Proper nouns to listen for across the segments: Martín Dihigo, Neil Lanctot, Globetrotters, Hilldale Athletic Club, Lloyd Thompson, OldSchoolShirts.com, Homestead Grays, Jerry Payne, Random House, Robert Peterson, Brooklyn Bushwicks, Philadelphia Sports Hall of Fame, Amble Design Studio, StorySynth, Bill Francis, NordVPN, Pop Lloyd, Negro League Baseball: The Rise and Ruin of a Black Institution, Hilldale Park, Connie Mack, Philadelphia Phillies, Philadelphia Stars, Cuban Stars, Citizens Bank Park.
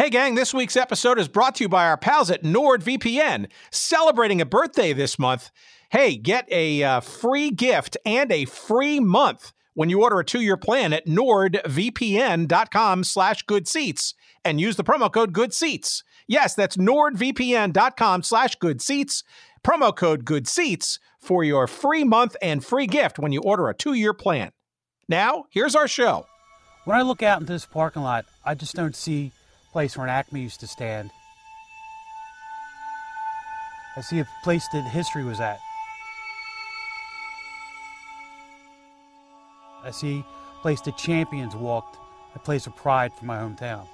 Hey gang, this week's episode is brought to you by our pals at NordVPN, celebrating a birthday this month. Hey, get a free gift and a free month when you order a two-year plan at NordVPN.com/GoodSeats and use the promo code GoodSeats. Yes, that's NordVPN.com/GoodSeats, promo code GoodSeats for your free month and free gift when you order a two-year plan. Now, here's our show. When I look out into this parking lot, I just don't see a place where an Acme used to stand. I see a place that history was at. I see a place that champions walked, a place of pride for my hometown.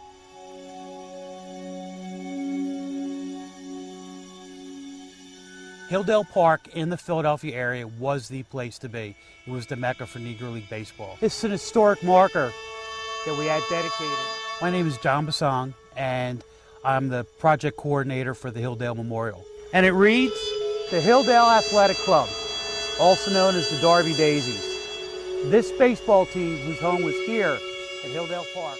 Hilldale Park in the Philadelphia area was the place to be. It was the mecca for Negro League baseball. This is an historic marker that we had dedicated. My name is John Basong, and I'm the project coordinator for the Hilldale Memorial. And it reads, the Hilldale Athletic Club, also known as the Darby Daisies. This baseball team whose home was here at Hilldale Park.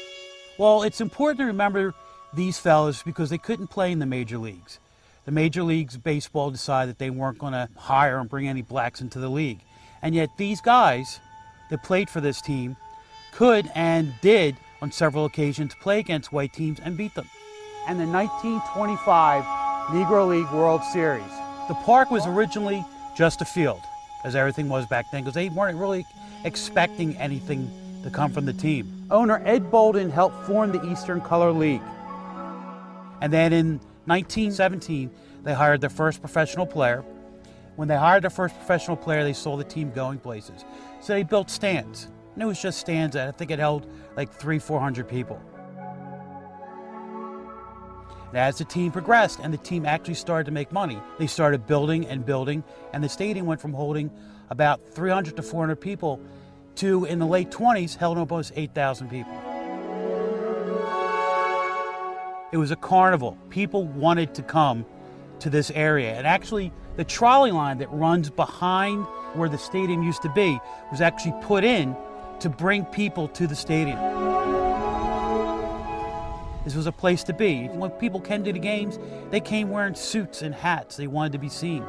Well, it's important to remember these fellas because they couldn't play in the major leagues. The major leagues baseball decided that they weren't going to hire and bring any blacks into the league. And yet these guys that played for this team could and did on several occasions play against white teams and beat them. And the 1925 Negro League World Series. The park was originally just a field, as everything was back then, because they weren't really expecting anything to come from the team. Owner Ed Bolden helped form the Eastern Colored League. And then in 1917, they hired their first professional player. When they hired their first professional player, they saw the team going places. So they built stands. And it was just stands that I think it held like 300-400 people. And as the team progressed and the team actually started to make money, they started building, and the stadium went from holding about 300 to 400 people to, in the late 20s, held almost 8,000 people. It was a carnival. People wanted to come to this area. And actually, the trolley line that runs behind where the stadium used to be was actually put in to bring people to the stadium. This was a place to be. When people came to the games, they came wearing suits and hats. They wanted to be seen.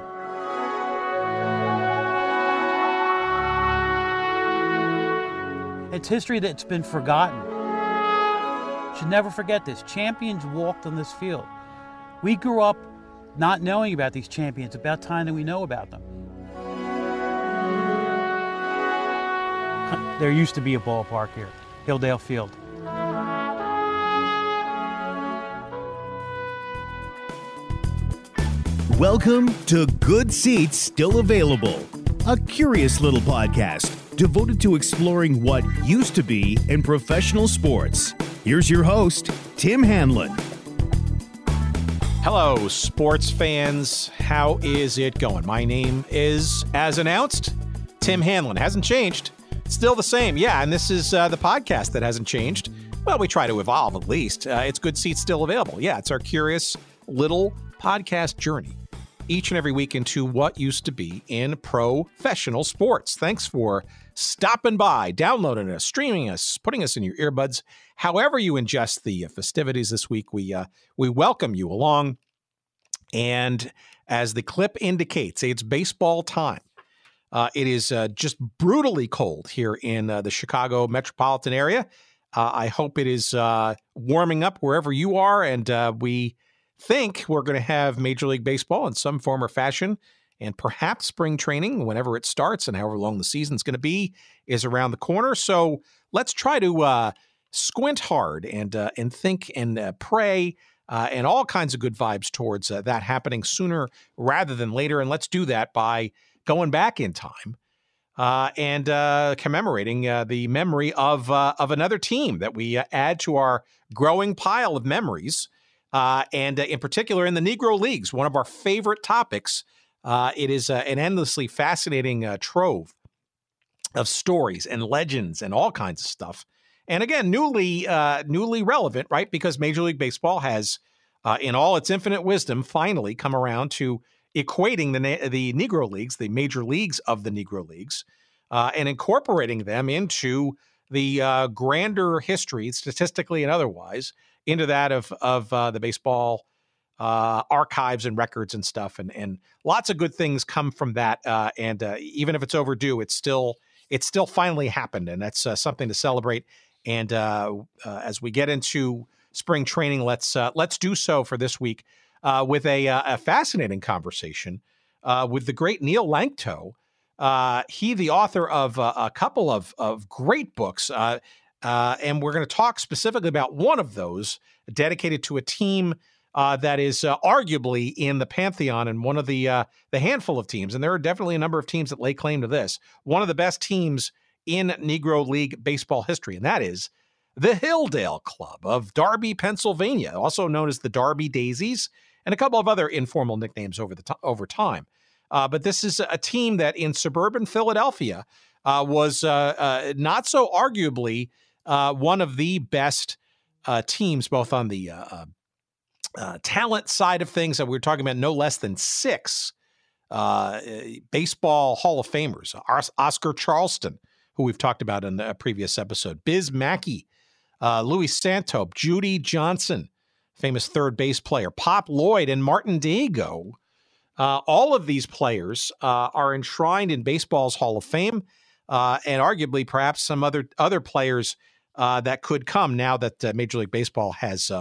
It's history that's been forgotten. You should never forget this. Champions walked on this field. We grew up not knowing about these champions. It's about time that we know about them. There used to be a ballpark here, Hilldale Field. Welcome to Good Seats Still Available, a curious little podcast devoted to exploring what used to be in professional sports. Here's your host, Tim Hanlon. Hello, sports fans. How is it going? My name is, as announced, Tim Hanlon. Hasn't changed. Still the same. Yeah, and this is the podcast that hasn't changed. Well, we try to evolve at least. It's Good Seats Still Available. Yeah, it's our curious little podcast journey each and every week into what used to be in professional sports. Thanks for stopping by, downloading us, streaming us, putting us in your earbuds. However you ingest the festivities this week, we welcome you along. And as the clip indicates, it's baseball time. It is just brutally cold here in the Chicago metropolitan area. I hope it is warming up wherever you are, and we think we're going to have Major League Baseball in some form or fashion, and perhaps spring training, whenever it starts and however long the season's going to be, is around the corner. So let's try to squint hard and think and pray and all kinds of good vibes towards that happening sooner rather than later. And let's do that by going back in time and commemorating the memory of another team that we add to our growing pile of memories. And in particular, in the Negro Leagues, one of our favorite topics. It is an endlessly fascinating trove of stories and legends and all kinds of stuff. And again, newly relevant, right? Because Major League Baseball has, in all its infinite wisdom, finally come around to equating the Negro Leagues, the major leagues of the Negro Leagues, and incorporating them into the grander history, statistically and otherwise, into that of the baseball archives and records and stuff, and lots of good things come from that. And even if it's overdue, it's still finally happened, and that's something to celebrate. And as we get into spring training, let's do so for this week with a fascinating conversation with the great Neil Lanctot. He, the author of a couple of great books, and we're going to talk specifically about one of those dedicated to a team that is arguably in the pantheon and one of the handful of teams. And there are definitely a number of teams that lay claim to this. One of the best teams in Negro League baseball history, and that is the Hilldale Club of Darby, Pennsylvania, also known as the Darby Daisies, and a couple of other informal nicknames over time. But this is a team that in suburban Philadelphia was not so arguably one of the best teams, both on the talent side of things. And we were talking about no less than six baseball Hall of Famers. Oscar Charleston, who we've talked about in a previous episode, Biz Mackey, Louis Santop, Judy Johnson, famous third base player, Pop Lloyd, and Martín Dihigo. All of these players are enshrined in baseball's Hall of Fame, and arguably perhaps some other players that could come now that Major League Baseball has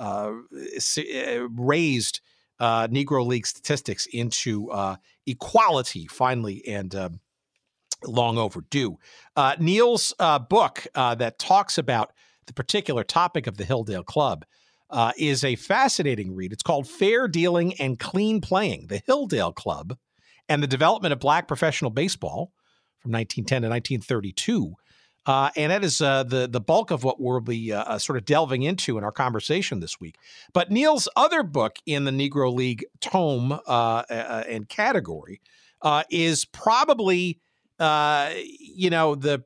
raised Negro League statistics into equality finally, and long overdue. Neil's book that talks about the particular topic of the Hilldale Club is a fascinating read. It's called Fair Dealing and Clean Playing, the Hilldale Club and the Development of Black Professional Baseball from 1910 to 1932. And that is the bulk of what we'll be sort of delving into in our conversation this week. But Neil's other book in the Negro League tome and category is probably, the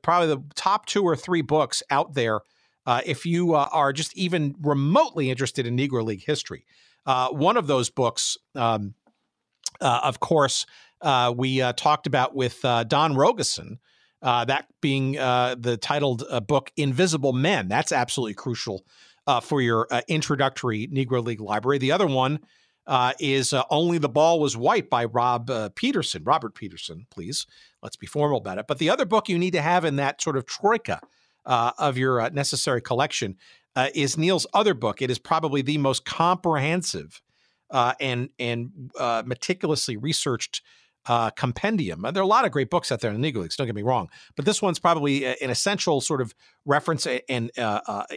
top two or three books out there. If you are just even remotely interested in Negro League history. One of those books, of course, we talked about with Don Rogerson, that being the titled book, Invisible Men. That's absolutely crucial for your introductory Negro League library. The other one is Only the Ball Was White by Robert Peterson, please. Let's be formal about it. But the other book you need to have in that sort of troika of your necessary collection is Neil's other book. It is probably the most comprehensive and meticulously researched compendium. There are a lot of great books out there in the Negro Leagues, don't get me wrong, but this one's probably an essential sort of reference and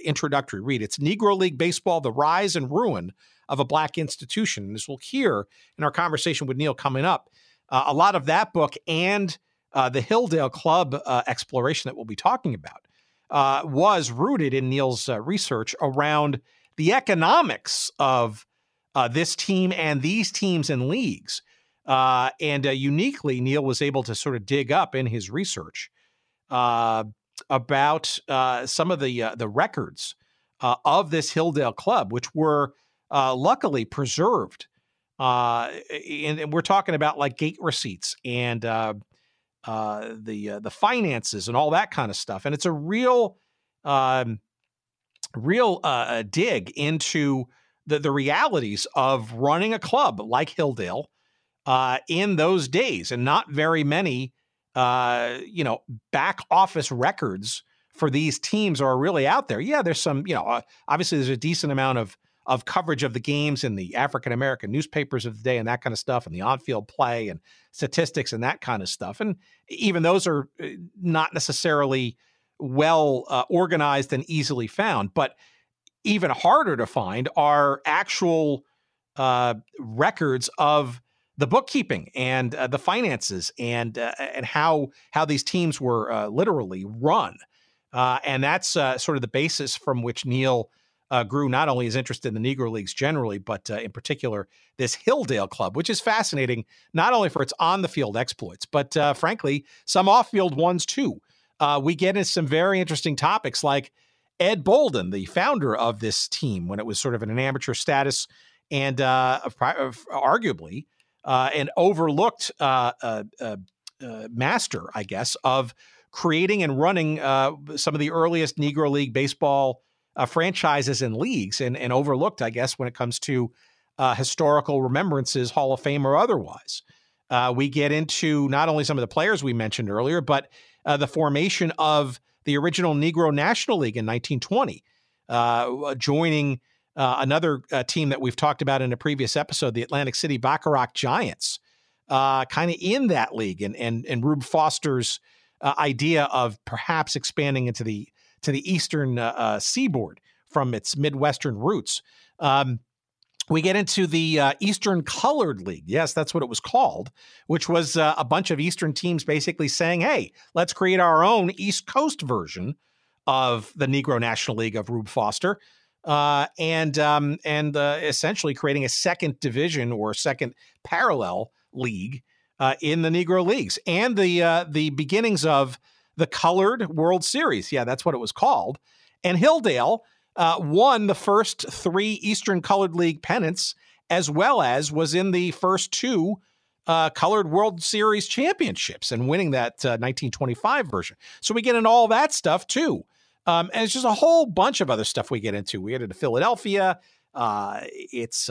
introductory read. It's Negro League Baseball: The Rise and Ruin of a Black Institution. And as we'll hear in our conversation with Neil coming up, a lot of that book and the Hilldale Club exploration that we'll be talking about was rooted in Neil's research around the economics of this team and these teams and leagues. And uniquely, Neil was able to sort of dig up in his research about some of the records of this Hilldale Club, which were luckily preserved. And we're talking about like gate receipts and the finances and all that kind of stuff. And it's a real dig into the realities of running a club like Hilldale in those days. And not very many, back office records for these teams are really out there. Yeah, there's some, obviously there's a decent amount of coverage of the games in the African-American newspapers of the day and that kind of stuff, and the on-field play and statistics and that kind of stuff. And even those are not necessarily well organized and easily found, but even harder to find are actual records of the bookkeeping and the finances and how these teams were literally run. And that's sort of the basis from which Neil grew not only his interest in the Negro Leagues generally, but in particular, this Hilldale Club, which is fascinating, not only for its on-the-field exploits, but frankly, some off-field ones too. We get into some very interesting topics like Ed Bolden, the founder of this team when it was sort of in an amateur status and arguably an overlooked master, I guess, of creating and running some of the earliest Negro League baseball franchises and leagues, and overlooked, I guess, when it comes to historical remembrances, Hall of Fame or otherwise. We get into not only some of the players we mentioned earlier, but the formation of the original Negro National League in 1920, joining another team that we've talked about in a previous episode, the Atlantic City Bacharach Giants, kind of in that league, and Rube Foster's idea of perhaps expanding into the eastern seaboard from its Midwestern roots. We get into the Eastern Colored League. Yes, that's what it was called, which was a bunch of Eastern teams basically saying, hey, let's create our own East Coast version of the Negro National League of Rube Foster, and essentially creating a second division or second parallel league in the Negro Leagues, and the beginnings of the Colored World Series. Yeah, that's what it was called. And Hilldale won the first three Eastern Colored League pennants, as well as was in the first two Colored World Series championships, and winning that 1925 version. So we get into all that stuff too. And it's just a whole bunch of other stuff we get into. We get into Philadelphia, its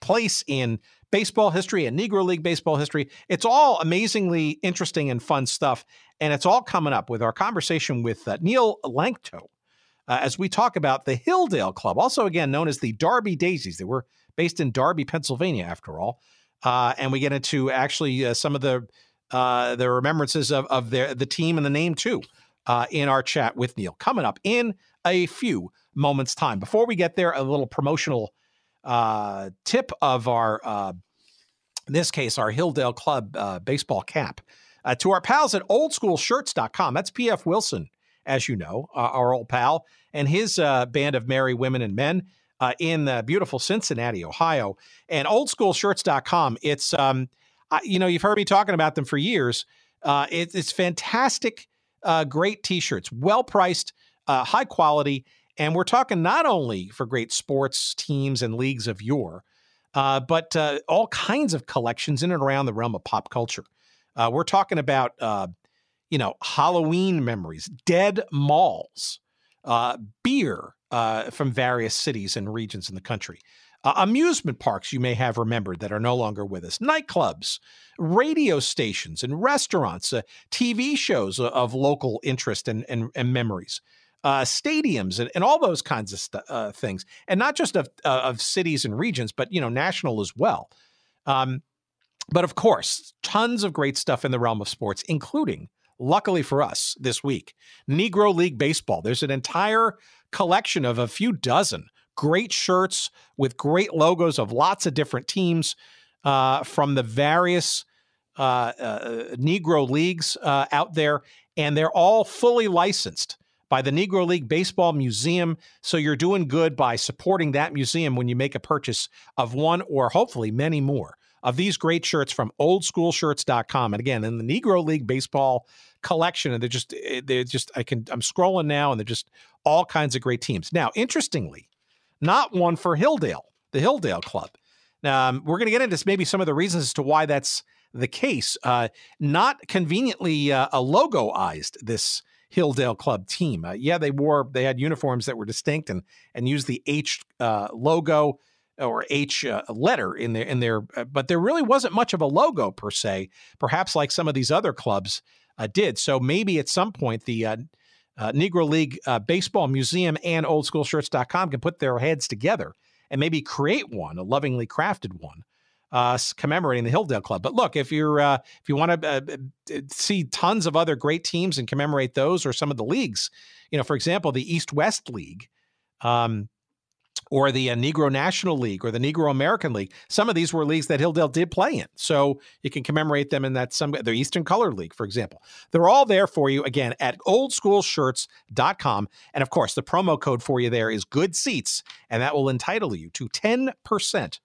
place in baseball history and Negro League baseball history. It's all amazingly interesting and fun stuff. And it's all coming up with our conversation with Neil Lanctot, as we talk about the Hilldale Club, also again known as the Darby Daisies. They were based in Darby, Pennsylvania, after all. And we get into actually some of the remembrances of the team and the name too, in our chat with Neil, coming up in a few moments' time. Before we get there, a little promotional tip of our, in this case, our Hilldale Club baseball cap. To our pals at OldSchoolShirts.com, that's P.F. Wilson, as you know, our old pal, and his band of merry women and men in the beautiful Cincinnati, Ohio. And oldschoolshirts.com, it's, you know, you've heard me talking about them for years. It's fantastic, great T-shirts, well-priced, high quality. And we're talking not only for great sports teams and leagues of yore, but all kinds of collections in and around the realm of pop culture. We're talking about you know, Halloween memories, dead malls, beer from various cities and regions in the country, amusement parks you may have remembered that are no longer with us, nightclubs, radio stations and restaurants, TV shows of local interest and memories, stadiums and all those kinds of things. And not just of cities and regions, but, you know, national as well. But of course, tons of great stuff in the realm of sports, including, luckily for us this week, Negro League Baseball. There's an entire collection of a few dozen great shirts with great logos of lots of different teams from the various Negro Leagues out there. And they're all fully licensed by the Negro League Baseball Museum. So you're doing good by supporting that museum when you make a purchase of one or hopefully many more of these great shirts from oldschoolshirts.com. And again, in the Negro League Baseball collection, and they're just, I'm scrolling now, and they're just all kinds of great teams. Now, interestingly, not one for Hilldale, the Hilldale Club. We're going to get into maybe some of the reasons as to why that's the case. Not conveniently logoized, this Hilldale Club team. Yeah, they had uniforms that were distinct and used the H logo, or H letter in their, but there really wasn't much of a logo per se, perhaps like some of these other clubs did. So maybe at some point the Negro League Baseball Museum and oldschoolshirts.com can put their heads together and maybe create one, a lovingly crafted one, commemorating the Hilldale Club. But look, if you want to see tons of other great teams and commemorate those or some of the leagues, you know, for example, the East-West League, or the Negro National League, or the Negro American League. Some of these were leagues that Hilldale did play in. So you can commemorate them in that, some their Eastern Colored League, for example. They're all there for you, again, at oldschoolshirts.com. And of course, the promo code for you there is Good Seats, and that will entitle you to 10%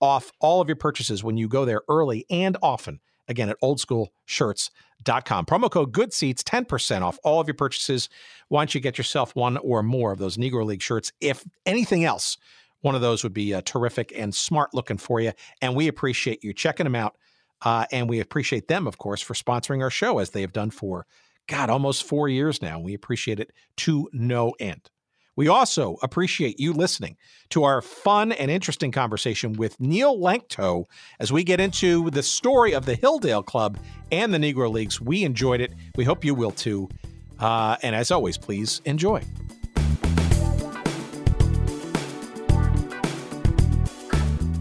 off all of your purchases when you go there early and often, again, at oldschoolshirts.com. Promo code Good Seats, 10% off all of your purchases. Why don't you get yourself one or more of those Negro League shirts? If anything else, one of those would be terrific and smart looking for you. And we appreciate you checking them out. And we appreciate them, of course, for sponsoring our show, as they have done for, God, almost 4 years now. We appreciate it to no end. We also appreciate you listening to our fun and interesting conversation with Neil Lanctot as we get into the story of the Hilldale Club and the Negro Leagues. We enjoyed it. We hope you will too. And as always, please enjoy.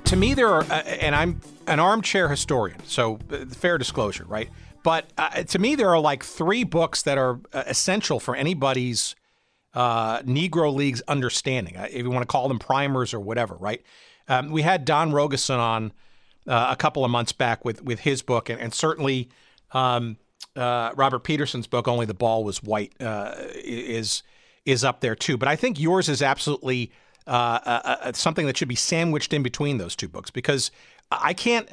To me, there are, and I'm an armchair historian, so fair disclosure, right? But to me, there are like three books that are essential for anybody's Negro Leagues understanding, if you want to call them primers or whatever, right? We had Don Rogerson on a couple of months back with his book, and certainly Robert Peterson's book, Only the Ball Was White, is up there too. But I think yours is absolutely something that should be sandwiched in between those two books, because I can't,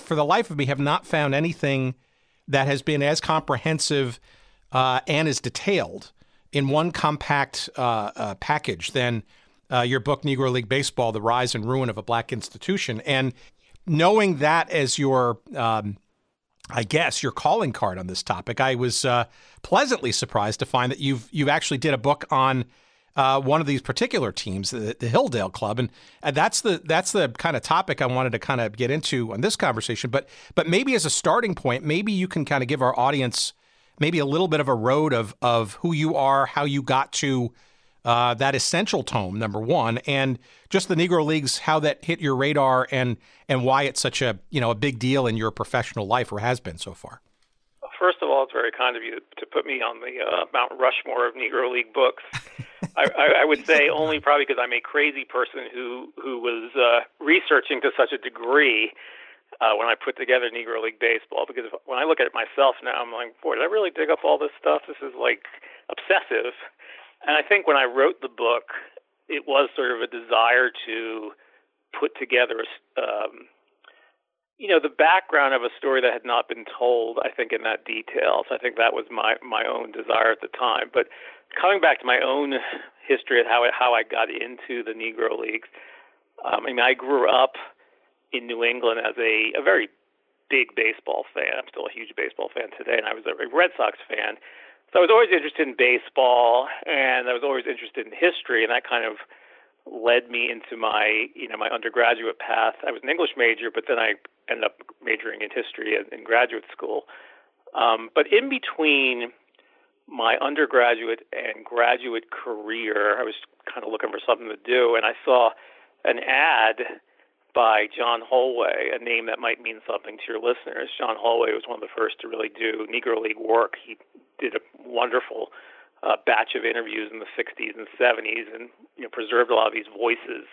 for the life of me, have not found anything that has been as comprehensive and as detailed in one compact package than your book, Negro League Baseball: The Rise and Ruin of a Black Institution. And knowing that as your, I guess, your calling card on this topic, I was pleasantly surprised to find that you've actually did a book on one of these particular teams, the Hilldale Club, and that's the kind of topic I wanted to kind of get into on this conversation. But maybe as a starting point, maybe you can kind of give our audience maybe a little bit of a road of who you are, how you got to that essential tome, number one, and just the Negro Leagues, how that hit your radar, and why it's such a a big deal in your professional life, or has been so far. First of all, it's very kind of you to put me on the Mount Rushmore of Negro League books. I would say only probably because I'm a crazy person who was researching to such a degree when I put together Negro League Baseball. Because when I look at it myself now, I'm like, boy, did I really dig up all this stuff? This is like obsessive. And I think when I wrote the book, it was sort of a desire to put together the background of a story that had not been told, I think, in that detail. So I think that was my own desire at the time. But coming back to my own history of how I got into the Negro Leagues, I grew up in New England as a very big baseball fan. I'm still a huge baseball fan today, and I was a Red Sox fan. So I was always interested in baseball, and I was always interested in history, and that kind of led me into my, my undergraduate path. I was an English major, but then I ended up majoring in history in graduate school. But in between my undergraduate and graduate career, I was kind of looking for something to do, and I saw an ad by John Holway, a name that might mean something to your listeners. John Holway was one of the first to really do Negro League work. He did a wonderful batch of interviews in the 60s and 70s, and preserved a lot of these voices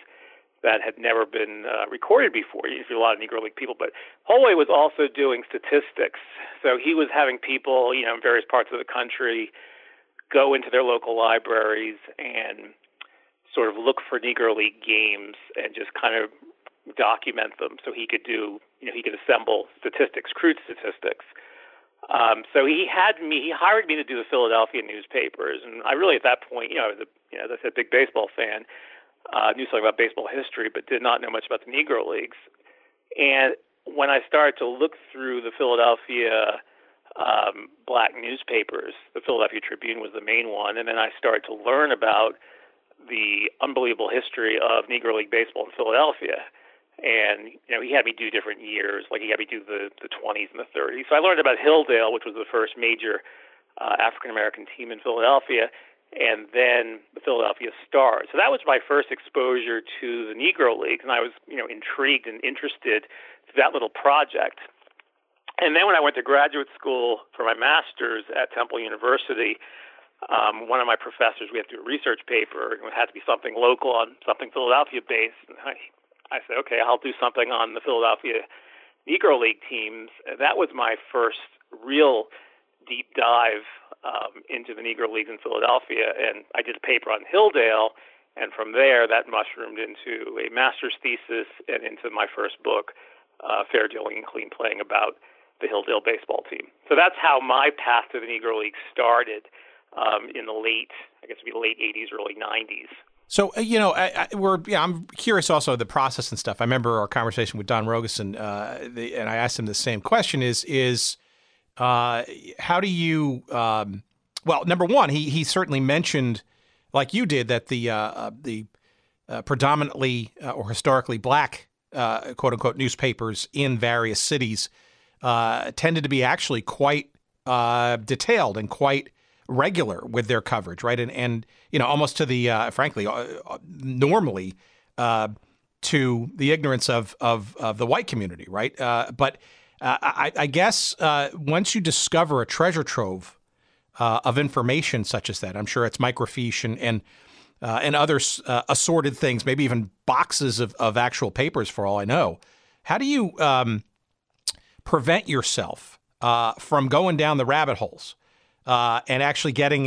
that had never been recorded before. You see a lot of Negro League people, but Holway was also doing statistics. So he was having people, in various parts of the country go into their local libraries and sort of look for Negro League games and just kind of document them so he could do, he could assemble statistics, crude statistics. So he hired me to do the Philadelphia newspapers. And I really, at that point, I was as I said, big baseball fan. Knew something about baseball history, but did not know much about the Negro Leagues. And when I started to look through the Philadelphia black newspapers, the Philadelphia Tribune was the main one, and then I started to learn about the unbelievable history of Negro League baseball in Philadelphia. And, he had me do different years, like he had me do the 20s and the 30s. So I learned about Hilldale, which was the first major African-American team in Philadelphia, and then the Philadelphia Stars. So that was my first exposure to the Negro Leagues, and I was, intrigued and interested in that little project. And then when I went to graduate school for my master's at Temple University, one of my professors, we had to do a research paper, and it had to be something local on something Philadelphia-based. And I said, okay, I'll do something on the Philadelphia Negro League teams. That was my first real deep dive into the Negro Leagues in Philadelphia, and I did a paper on Hilldale, and from there that mushroomed into a master's thesis and into my first book, Fair Dealing and Clean Playing, about the Hilldale baseball team. So that's how my path to the Negro League started in the late 80s, early 90s. So, I'm curious also of the process and stuff. I remember our conversation with Don Rogerson, and I asked him the same question, is how do you, well, number one, he certainly mentioned like you did, that the predominantly or historically black, quote-unquote, newspapers in various cities tended to be actually quite detailed and quite regular with their coverage, right? And you know, almost to the, frankly, normally to the ignorance of the white community, right? But I guess once you discover a treasure trove of information such as that, I'm sure it's microfiche and other assorted things, maybe even boxes of actual papers for all I know. How do you prevent yourself from going down the rabbit holes and actually getting,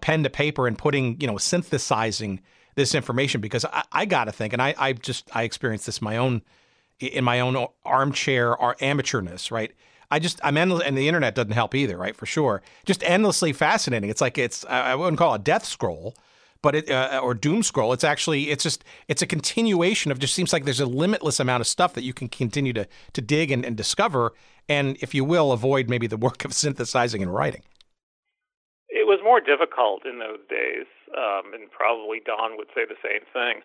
pen to paper and putting, synthesizing this information? Because I got to think, and I experienced this in my own armchair or amateurness, right? I'm endless, and the internet doesn't help either, right? For sure. Just endlessly fascinating. It's like I wouldn't call it a death scroll, but or doom scroll. It's actually, it's a continuation of, just seems like there's a limitless amount of stuff that you can continue to dig and discover. And if you will, avoid maybe the work of synthesizing and writing. It was more difficult in those days. And probably Don would say the same thing.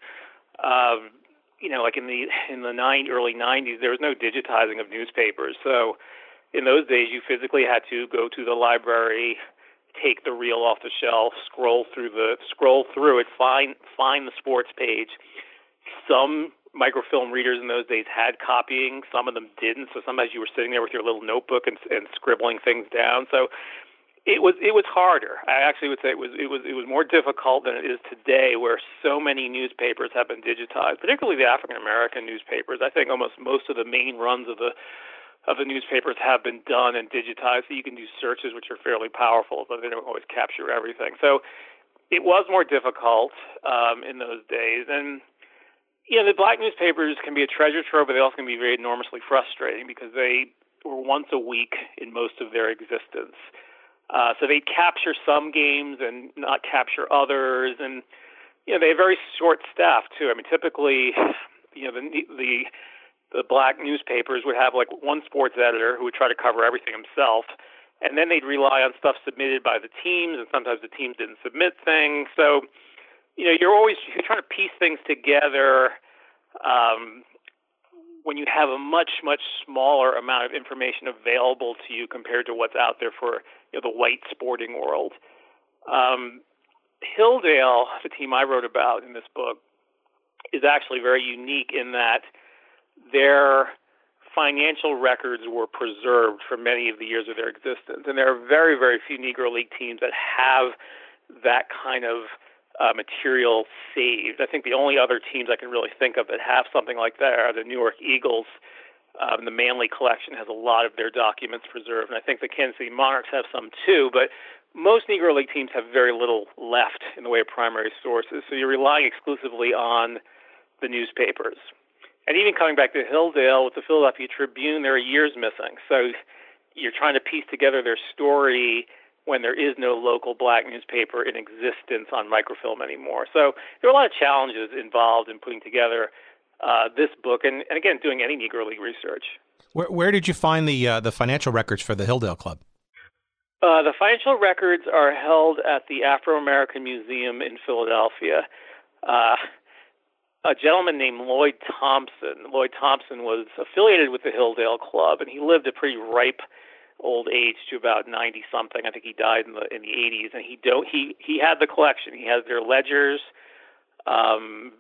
Like in the early 90s, there was no digitizing of newspapers. So in those days, you physically had to go to the library, take the reel off the shelf, scroll through it, find the sports page. Some microfilm readers in those days had copying, some of them didn't. So sometimes you were sitting there with your little notebook and scribbling things down. So it was harder. I actually would say it was more difficult than it is today, where so many newspapers have been digitized, particularly the African American newspapers. I think almost most of the main runs of the newspapers have been done and digitized, so you can do searches, which are fairly powerful, but they don't always capture everything. So it was more difficult in those days. And, the black newspapers can be a treasure trove, but they also can be very enormously frustrating because they were once a week in most of their existence. So they capture some games and not capture others. And, they have very short staff, too. I mean, typically, the black newspapers would have like one sports editor who would try to cover everything himself, and then they'd rely on stuff submitted by the teams, and sometimes the teams didn't submit things. So, you're always trying to piece things together when you have a much, much smaller amount of information available to you compared to what's out there for the white sporting world. Hilldale, the team I wrote about in this book, is actually very unique in that their financial records were preserved for many of the years of their existence. And there are very, very few Negro League teams that have that kind of material saved. I think the only other teams I can really think of that have something like that are the New York Eagles. The Manley collection has a lot of their documents preserved. And I think the Kansas City Monarchs have some too. But most Negro League teams have very little left in the way of primary sources. So you're relying exclusively on the newspapers. And even coming back to Hilldale with the Philadelphia Tribune, there are years missing. So you're trying to piece together their story when there is no local black newspaper in existence on microfilm anymore. So there are a lot of challenges involved in putting together this book and again, doing any Negro League research. Where did you find the financial records for the Hilldale Club? The financial records are held at the Afro American Museum in Philadelphia. A gentleman named Lloyd Thompson. Lloyd Thompson was affiliated with the Hilldale Club, and he lived a pretty ripe old age to about 90-something. I think he died in the 80s, and he had the collection. He has their ledgers,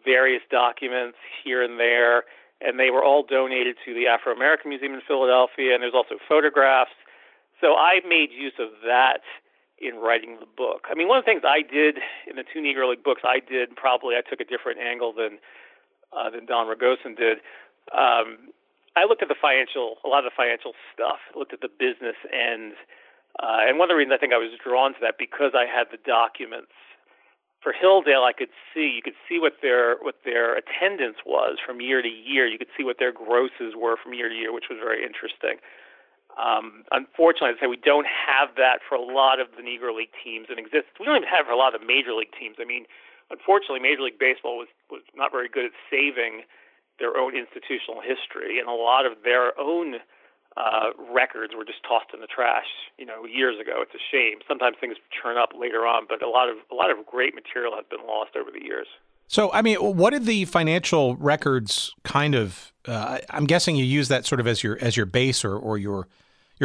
various documents here and there, and they were all donated to the Afro American Museum in Philadelphia, and there's also photographs. So I made use of that in writing the book. I mean, one of the things I did in the two Negro League books I took a different angle than Don Ragosin did. I looked at a lot of the financial stuff, looked at the business ends. And one of the reasons I think I was drawn to that, because I had the documents. For Hilldale, you could see what their attendance was from year to year. You could see what their grosses were from year to year, which was very interesting. Unfortunately, I'd say we don't have that for a lot of the Negro League teams in existence. We don't even have it for a lot of Major League teams. I mean, unfortunately, Major League Baseball was not very good at saving their own institutional history, and a lot of their own records were just tossed in the trash, you know, years ago. It's a shame. Sometimes things churn up later on, but a lot of great material has been lost over the years. So, I mean, what did the financial records kind of? I'm guessing you use that sort of as your base or your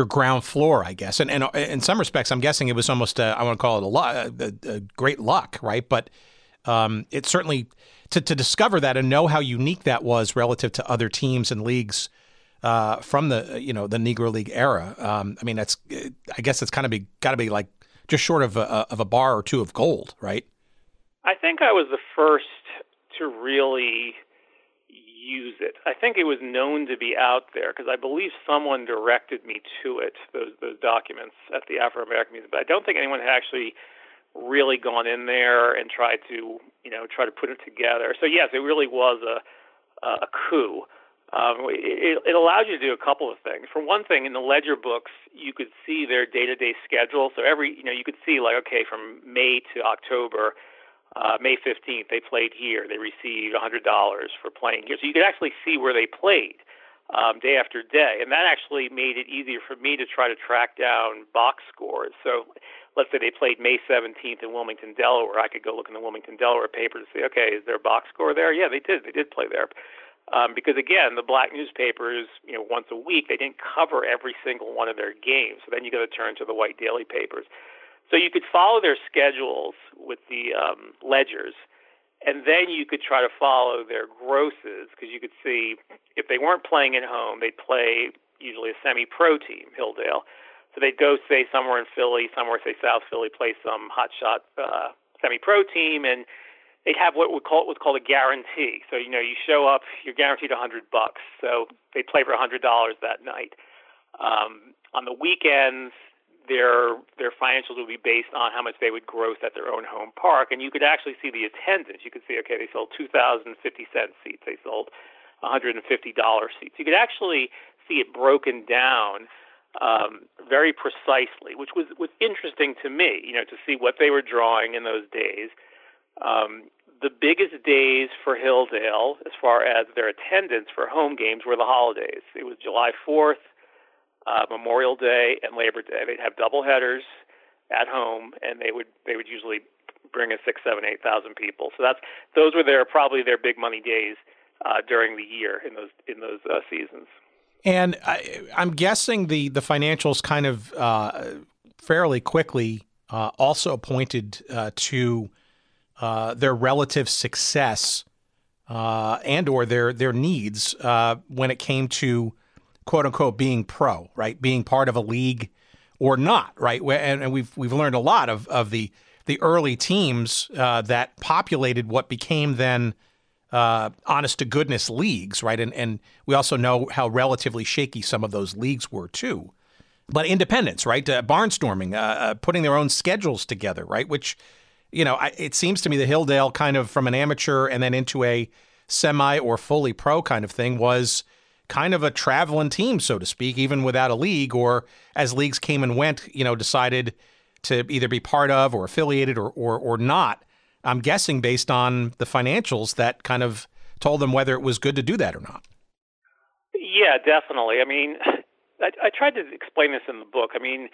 ground floor, I guess. And in some respects, I'm guessing it was almost I want to call it a great luck, right? But it certainly to discover that and know how unique that was relative to other teams and leagues from the the Negro League era. I mean, I guess it's kind of got to be like just short of a bar or two of gold, right? I think I was the first to really use it. I think it was known to be out there because I believe someone directed me to it, those documents at the Afro American Museum. But I don't think anyone had actually really gone in there and tried to put it together. So yes, it really was a coup. It allowed you to do a couple of things. For one thing, in the ledger books, you could see their day-to-day schedule. So you could see like, okay, from May to October. May 15th, they played here. They received $100 for playing here. So you could actually see where they played day after day. And that actually made it easier for me to try to track down box scores. So let's say they played May 17th in Wilmington, Delaware. I could go look in the Wilmington, Delaware paper to see, okay, is there a box score there? Yeah, they did play there. Because, again, the black newspapers, once a week, they didn't cover every single one of their games. So then you got to turn to the white daily papers. So you could follow their schedules with the ledgers, and then you could try to follow their grosses because you could see if they weren't playing at home, they'd play usually a semi-pro team, Hilldale. So they'd go, say, somewhere in Philly, South Philly, play some hotshot semi-pro team, and they'd have what was called a guarantee. So, you show up, you're guaranteed $100. So they'd play for $100 that night. On the weekends, their financials would be based on how much they would gross at their own home park. And you could actually see the attendance. You could see, okay, they sold 2,050 cent seats. They sold $150 seats. You could actually see it broken down very precisely, which was interesting to me, to see what they were drawing in those days. The biggest days for Hilldale, as far as their attendance for home games, were the holidays. It was July 4th. Memorial Day and Labor Day. They'd have doubleheaders at home, and they would usually bring 6,000, 7,000, 8,000 people. So those were probably their big money days during the year in those seasons. And I'm guessing the financials kind of fairly quickly also pointed to their relative success and or their needs when it came to, quote unquote, being pro, right? Being part of a league or not, right? And we've learned a lot of the early teams that populated what became then honest to goodness leagues, right? And we also know how relatively shaky some of those leagues were too. But independence, right? Barnstorming, putting their own schedules together, right? Which, it seems to me that Hilldale kind of from an amateur and then into a semi or fully pro kind of thing was kind of a traveling team, so to speak, even without a league, or as leagues came and went, decided to either be part of or affiliated or not. I'm guessing based on the financials that kind of told them whether it was good to do that or not. Yeah, definitely. I mean, I tried to explain this in the book. I mean,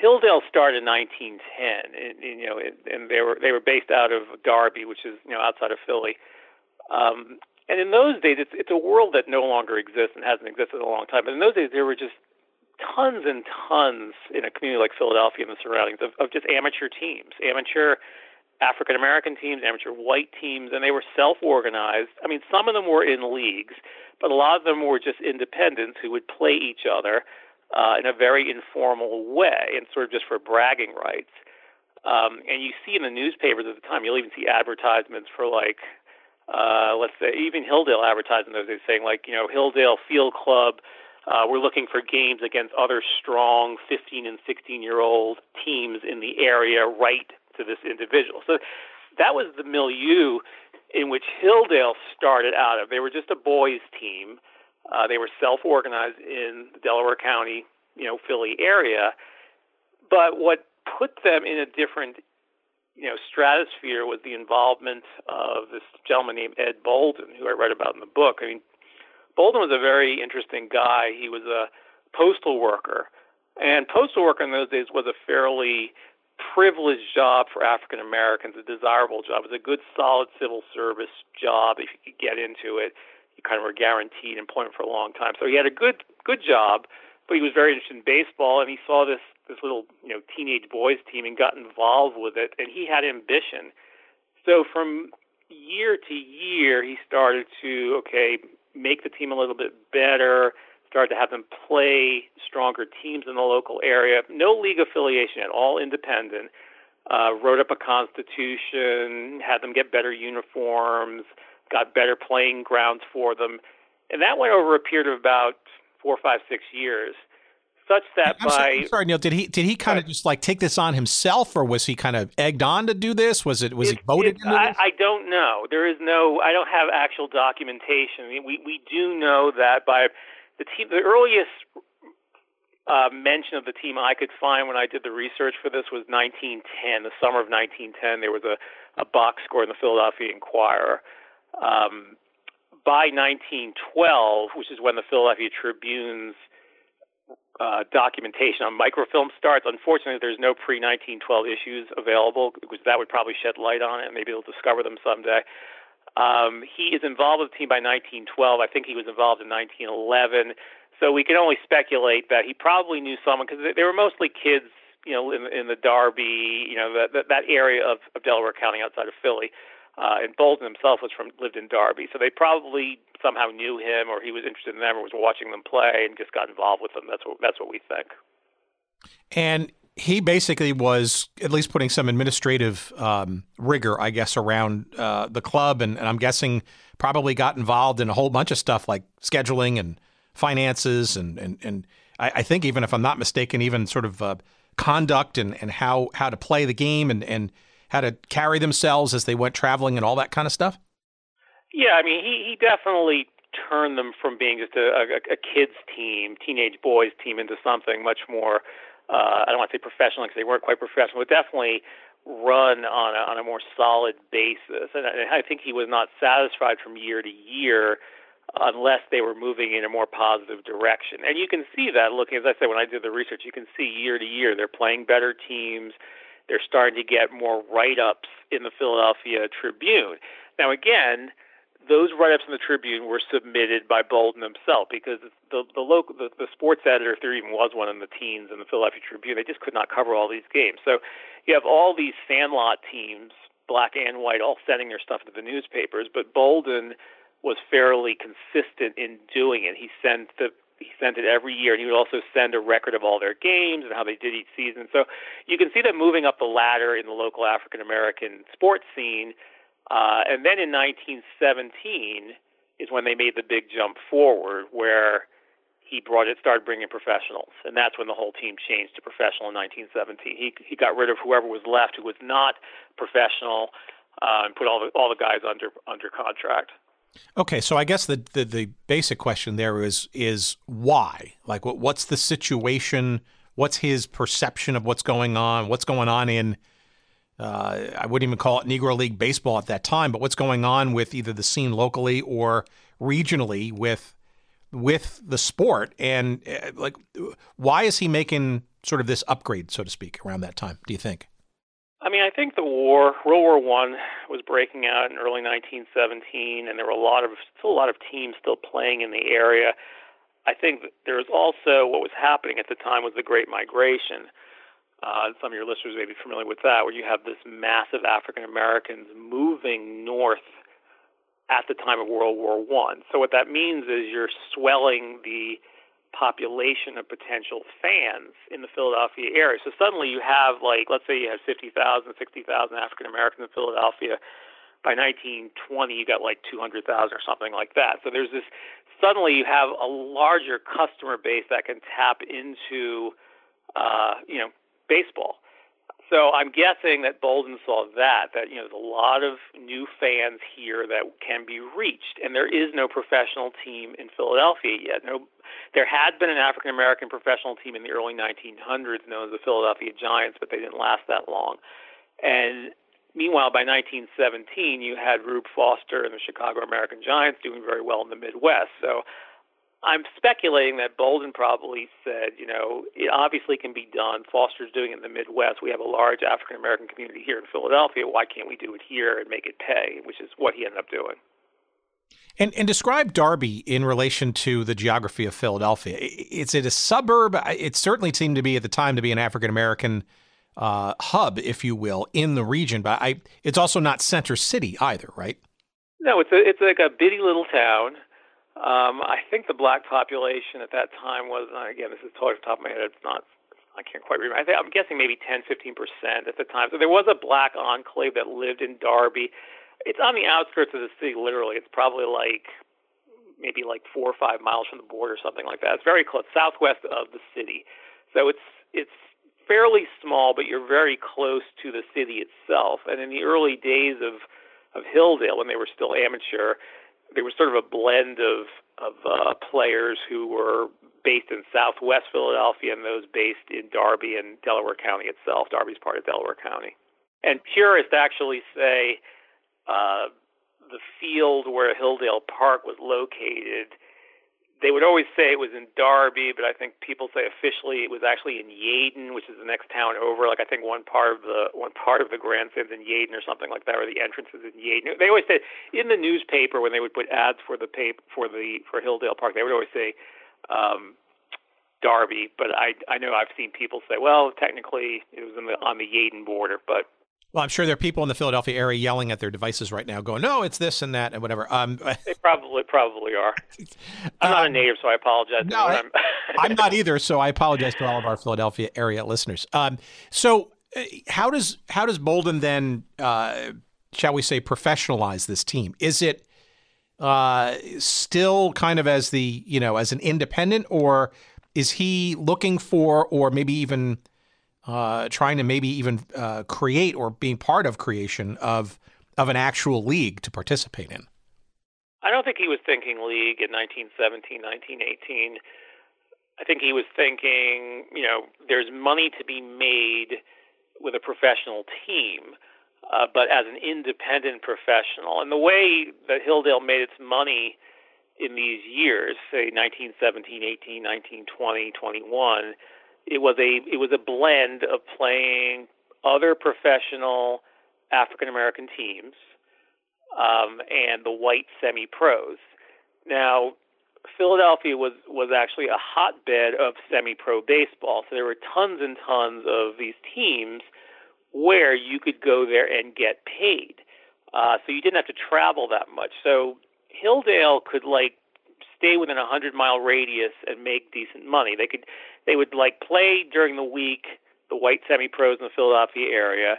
Hilldale started in 1910, and they were based out of Darby, which is, outside of Philly. And in those days, it's a world that no longer exists and hasn't existed in a long time. But in those days, there were just tons and tons in a community like Philadelphia and the surroundings of just amateur teams, amateur African-American teams, amateur white teams, and they were self-organized. I mean, some of them were in leagues, but a lot of them were just independents who would play each other in a very informal way and sort of just for bragging rights. And you see in the newspapers at the time, you'll even see advertisements for like, let's say even Hilldale advertising those days saying like, Hilldale Field Club, we're looking for games against other strong 15 and 16-year-old teams in the area right to this individual. So that was the milieu in which Hilldale started out of. They were just a boys team. They were self-organized in the Delaware County, Philly area. But what put them in a different stratosphere was the involvement of this gentleman named Ed Bolden, who I read about in the book. I mean, Bolden was a very interesting guy. He was a postal worker. And postal worker in those days was a fairly privileged job for African Americans, a desirable job. It was a good, solid civil service job. If you could get into it, you kind of were guaranteed employment for a long time. So he had a good job, but he was very interested in baseball, and he saw this little, teenage boys team and got involved with it, and he had ambition. So from year to year, he started to, make the team a little bit better, started to have them play stronger teams in the local area. No league affiliation at all, independent. Wrote up a constitution, had them get better uniforms, got better playing grounds for them. And that went over a period of about 4, 5, 6 years, such that I'm sorry, Neil, did he kind of just take this on himself, or was he kind of egged on to do this? Was he voted into this? I don't know. I don't have actual documentation. We do know that by the team, the earliest mention of the team I could find when I did the research for this was 1910, the summer of 1910. There was a box score in the Philadelphia Inquirer. By 1912, which is when the Philadelphia Tribune's documentation on microfilm starts. Unfortunately, there's no pre-1912 issues available, because that would probably shed light on it, and maybe we'll discover them someday. He is involved with the team by 1912. I think he was involved in 1911. So we can only speculate that he probably knew someone, because they were mostly kids, in the Darby, that area of Delaware County outside of Philly. And Bolden himself lived in Darby, so they probably somehow knew him, or he was interested in them, or was watching them play, and just got involved with them. That's what we think. And he basically was at least putting some administrative rigor, I guess, around the club, and I'm guessing probably got involved in a whole bunch of stuff like scheduling and finances, and I think, even if I'm not mistaken, even sort of conduct and how to play the game and how to carry themselves as they went traveling and all that kind of stuff? Yeah, he definitely turned them from being just a kids team, teenage boys team, into something much more, I don't want to say professional, because they weren't quite professional, but definitely run on a more solid basis. And I think he was not satisfied from year to year unless they were moving in a more positive direction. And you can see that, looking, as I said, when I did the research, you can see year to year they're playing better teams. They're starting to get more write-ups in the Philadelphia Tribune. Now, again, those write-ups in the Tribune were submitted by Bolden himself, because the local sports editor, if there even was one in the teens in the Philadelphia Tribune, they just could not cover all these games. So you have all these sandlot teams, black and white, all sending their stuff to the newspapers, but Bolden was fairly consistent in doing it. He sent it every year, and he would also send a record of all their games and how they did each season. So you can see them moving up the ladder in the local African-American sports scene. And then in 1917 is when they made the big jump forward, where he started bringing professionals. And that's when the whole team changed to professional in 1917. He got rid of whoever was left who was not professional, and put all the guys under contract. Okay, so I guess the basic question there is why? Like, what's the situation? What's his perception of what's going on? What's going on in, I wouldn't even call it Negro League baseball at that time, but what's going on with either the scene locally or regionally with the sport? And, why is he making sort of this upgrade, so to speak, around that time, do you think? I think World War I was breaking out in early 1917, and there were still a lot of teams still playing in the area. I think there was also, what was happening at the time was the Great Migration. Some of your listeners may be familiar with that, where you have this massive African Americans moving north at the time of World War I. So what that means is you're swelling the population of potential fans in the Philadelphia area. So suddenly you have, let's say you have 50,000, 60,000 African Americans in Philadelphia. By 1920, you got 200,000 or something like that. So there's this, suddenly you have a larger customer base that can tap into, baseball. So I'm guessing that Bolden saw that there's a lot of new fans here that can be reached, and there is no professional team in Philadelphia yet. There had been an African-American professional team in the early 1900s known as the Philadelphia Giants, but they didn't last that long. And meanwhile, by 1917, you had Rube Foster and the Chicago American Giants doing very well in the Midwest. So I'm speculating that Bolden probably said, you know, it obviously can be done. Foster's doing it in the Midwest. We have a large African-American community here in Philadelphia. Why can't we do it here and make it pay, which is what he ended up doing. And describe Darby in relation to the geography of Philadelphia. Is it a suburb? It certainly seemed to be at the time to be an African-American hub, if you will, in the region. But it's also not center city either, right? No, it's like a bitty little town. I think the black population at that time was, again, this is totally off the top of my head, it's not, I can't quite remember. I'm guessing maybe 10-15% at the time. So there was a black enclave that lived in Darby. It's on the outskirts of the city, literally. It's probably maybe 4 or 5 miles from the border, something like that. It's very close, southwest of the city. So it's fairly small, but you're very close to the city itself. And in the early days of Hilldale, when they were still amateur, there was sort of a blend of players who were based in southwest Philadelphia and those based in Darby and Delaware County itself. Darby's part of Delaware County. And purists actually say the field where Hilldale Park was located, they would always say it was in Darby, but I think people say officially it was actually in Yeadon, which is the next town over. Like I think one part of the grandstand's in Yeadon or something like that, or the entrance is in Yeadon. They always said in the newspaper when they would put ads for Hilldale Park, they would always say Darby. But I know I've seen people say, well, technically it was on the Yeadon border, but. Well, I'm sure there are people in the Philadelphia area yelling at their devices right now going, no, it's this and that and whatever. They probably are. I'm not a native, so I apologize. No, I'm not either, so I apologize to all of our Philadelphia area listeners. So how does Bolden then, shall we say, professionalize this team? Is it still kind of as the, you know, as an independent, or is he looking for, or maybe even trying to maybe even create or being part of creation of an actual league to participate in? I don't think he was thinking league in 1917, 1918. I think he was thinking, you know, there's money to be made with a professional team, but as an independent professional. And the way that Hilldale made its money in these years, say 1917, 18, 19, 20, 21, It was a blend of playing other professional African American teams and the white semi-pros. Now, Philadelphia was actually a hotbed of semi-pro baseball, so there were tons and tons of these teams where you could go there and get paid. So you didn't have to travel that much. So Hilldale could stay within a 100-mile radius and make decent money. They would play during the week, the white semi-pros in the Philadelphia area.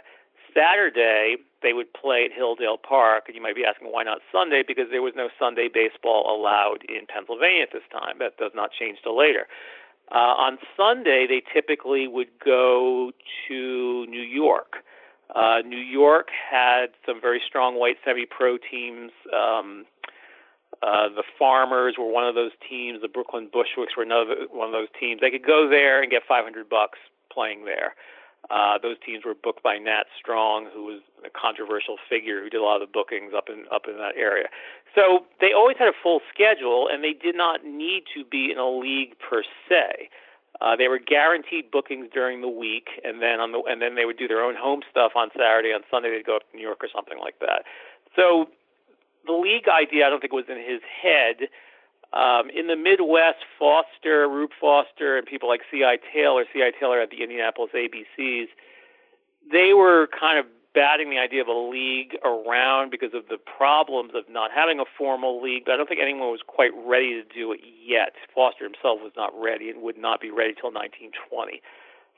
Saturday, they would play at Hilldale Park, and you might be asking, why not Sunday? Because there was no Sunday baseball allowed in Pennsylvania at this time. That does not change till later. On Sunday, they typically would go to New York. New York had some very strong white semi-pro teams. The Farmers were one of those teams. The Brooklyn Bushwicks were another one of those teams. They could go there and get $500 playing there. Those teams were booked by Nat Strong, who was a controversial figure who did a lot of the bookings up in that area. So they always had a full schedule, and they did not need to be in a league per se. They were guaranteed bookings during the week, and then they would do their own home stuff on Saturday. On Sunday, they'd go up to New York or something like that. So the league idea, I don't think, was in his head. In the Midwest, Rube Foster, and people like C.I. Taylor at the Indianapolis ABCs, they were kind of batting the idea of a league around because of the problems of not having a formal league, but I don't think anyone was quite ready to do it yet. Foster himself was not ready and would not be ready till 1920.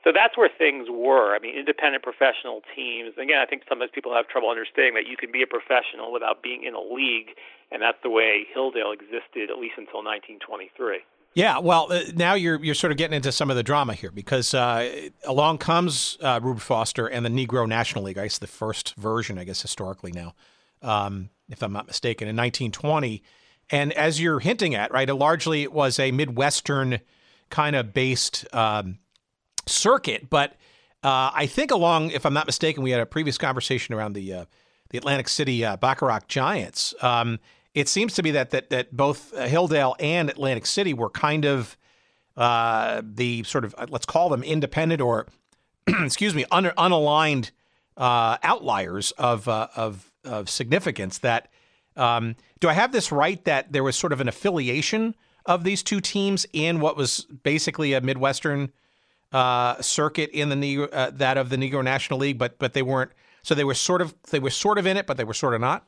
So that's where things were. I mean, independent professional teams. Again, I think sometimes people have trouble understanding that you can be a professional without being in a league, and that's the way Hilldale existed, at least until 1923. Yeah, well, now you're sort of getting into some of the drama here, because along comes Rube Foster and the Negro National League, I guess the first version, I guess, historically now, if I'm not mistaken, in 1920. And as you're hinting at, right, largely it was a Midwestern kind of based circuit, but I think along, if I'm not mistaken, we had a previous conversation around the Atlantic City Bacharach Giants. it seems to be that both Hilldale and Atlantic City were kind of the sort of, let's call them independent or, excuse me, unaligned outliers of significance. That do I have this right, that there was sort of an affiliation of these two teams in what was basically a Midwestern circuit in the Negro, that of the Negro National League, but they weren't. So they were sort of in it, but they were sort of not.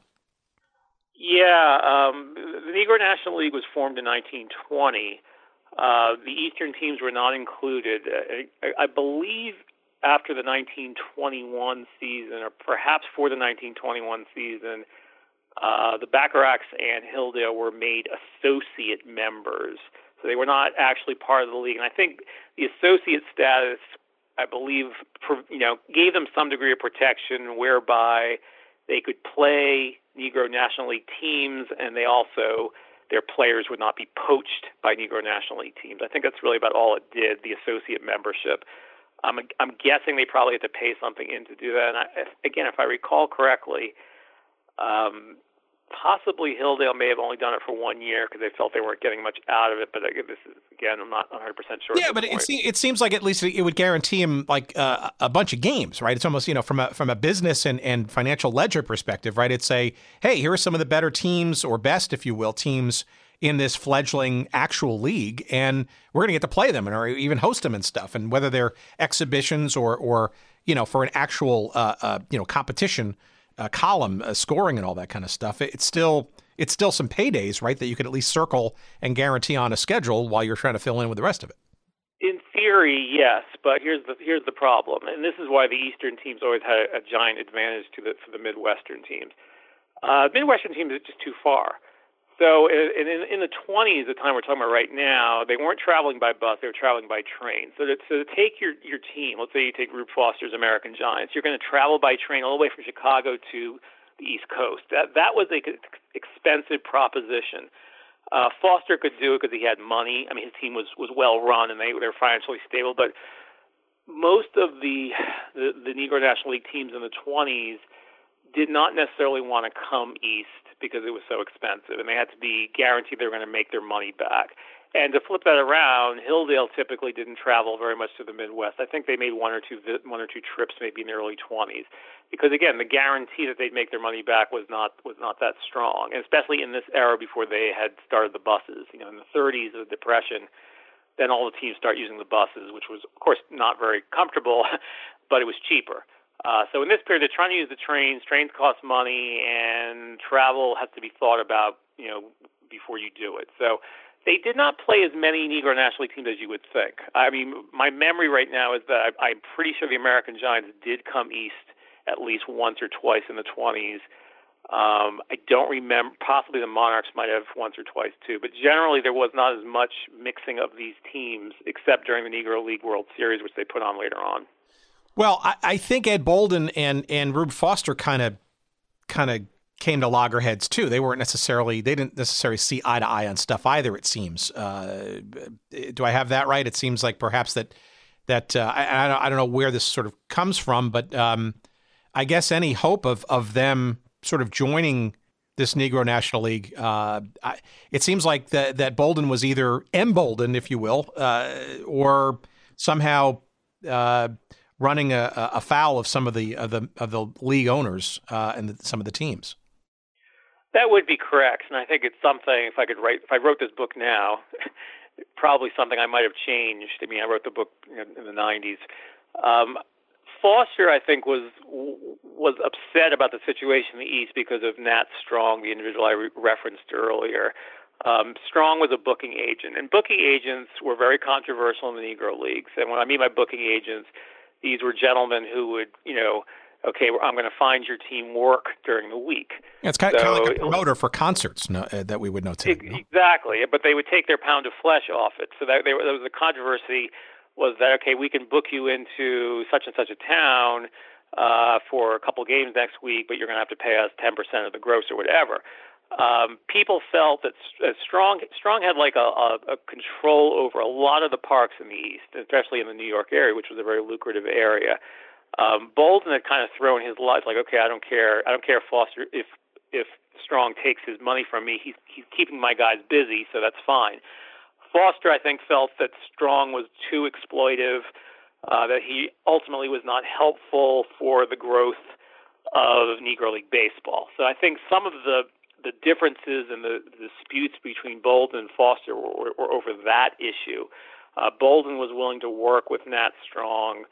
Yeah, the Negro National League was formed in 1920. The Eastern teams were not included. I believe after the 1921 season, or perhaps for the 1921 season, the Bacharachs and Hilldale were made associate members. So they were not actually part of the league. And I think the associate status, I believe, gave them some degree of protection whereby they could play Negro National League teams, and they also, their players would not be poached by Negro National League teams. I think that's really about all it did, the associate membership. I'm guessing they probably had to pay something in to do that. And if I recall correctly, possibly Hilldale may have only done it for 1 year because they felt they weren't getting much out of it. But I'm not 100% sure. Yeah, but it seems like at least it would guarantee him like a bunch of games, right? It's almost, from a business and financial ledger perspective, right? It's say, hey, here are some of the better teams, or best, if you will, teams in this fledgling actual league, and we're going to get to play them or even host them and stuff. And whether they're exhibitions or for an actual competition. Column scoring and all that kind of stuff. It's still some paydays, right? That you could at least circle and guarantee on a schedule while you're trying to fill in with the rest of it. In theory, yes, but here's the problem, and this is why the Eastern teams always had a giant advantage for the Midwestern teams. Midwestern teams are just too far. So in the 20s, the time we're talking about right now, they weren't traveling by bus; they were traveling by train. So to take your team, let's say you take Rube Foster's American Giants, you're going to travel by train all the way from Chicago to the East Coast. That was an expensive proposition. Foster could do it because he had money. I mean, his team was well run and they were financially stable. But most of the Negro National League teams in the 20s did not necessarily want to come east because it was so expensive, and they had to be guaranteed they were going to make their money back. And to flip that around, Hilldale typically didn't travel very much to the Midwest. I think they made one or two trips, maybe in the early 20s, because again, the guarantee that they'd make their money back was not that strong, and especially in this era before they had started the buses. In the 30s of the Depression, then all the teams start using the buses, which was, of course, not very comfortable, but it was cheaper. So in this period, they're trying to use the trains. Trains cost money, and travel has to be thought about, before you do it. So they did not play as many Negro National League teams as you would think. I mean, my memory right now is that I'm pretty sure the American Giants did come east at least once or twice in the 20s. I don't remember. Possibly the Monarchs might have once or twice too, but generally there was not as much mixing of these teams except during the Negro League World Series, which they put on later on. Well, I think Ed Bolden and Rube Foster kind of came to loggerheads too. They didn't necessarily see eye to eye on stuff either. It seems. Do I have that right? It seems like perhaps that I don't know where this sort of comes from, but I guess any hope of them sort of joining this Negro National League, it seems like that Bolden was either emboldened, if you will, or somehow. Running afoul of some of the league owners and some of the teams. That would be correct, and I think it's something. If I wrote this book now, probably something I might have changed. I mean, I wrote the book in the 90s. Foster, I think, was upset about the situation in the East because of Nat Strong, the individual I referenced earlier. Strong was a booking agent, and booking agents were very controversial in the Negro Leagues. And what I mean by booking agents. These were gentlemen who would, I'm going to find your team work during the week. Yeah, it's kind of like a promoter for concerts that we would know today. Exactly, but they would take their pound of flesh off it. So there was a controversy was that, okay, we can book you into such and such a town for a couple games next week, but you're going to have to pay us 10% of the gross or whatever. People felt that Strong had like a control over a lot of the parks in the East, especially in the New York area, which was a very lucrative area. Bolden had kind of thrown his life, like, okay, I don't care if Foster, if Strong takes his money from me. He's keeping my guys busy, so that's fine. Foster, I think, felt that Strong was too exploitive, that he ultimately was not helpful for the growth of Negro League Baseball. So I think some of the differences and the disputes between Bolden and Foster were over that issue. Bolden was willing to work with Nat Strong.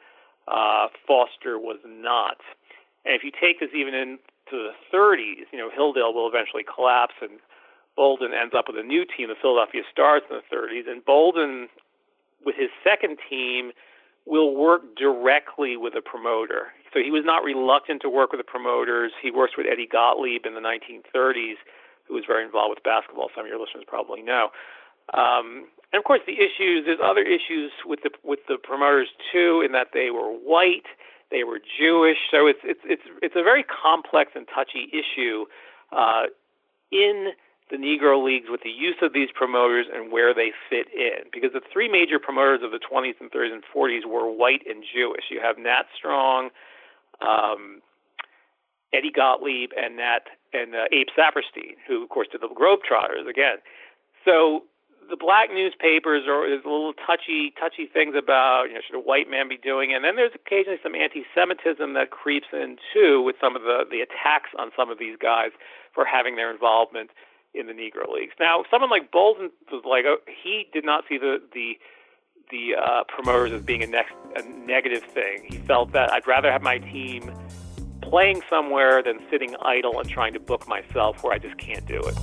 Foster was not. And if you take this even into the 30s, you know, Hilldale will eventually collapse, and Bolden ends up with a new team, the Philadelphia Stars, in the 30s. And Bolden, with his second team, will work directly with a promoter. So he was not reluctant to work with the promoters. He works with Eddie Gottlieb in the 1930s, who was very involved with basketball. Some of your listeners probably know. And of course, the issues, there's other issues with the promoters too, in that they were white, they were Jewish. So it's a very complex and touchy issue in the Negro Leagues with the use of these promoters and where they fit in. Because the three major promoters of the 20s and 30s and 40s were white and Jewish. You have Nat Strong, Eddie Gottlieb, and Abe Saperstein, who, of course, did the Globetrotters again. So the black newspapers, there's little touchy things about, you know, should a white man be doing it? And then there's occasionally some anti-Semitism that creeps in, too, with some of the attacks on some of these guys for having their involvement in the Negro Leagues. Now, someone like Bolden was like, he did not see the promoters as being a negative thing. He felt that I'd rather have my team playing somewhere than sitting idle and trying to book myself where I just can't do it.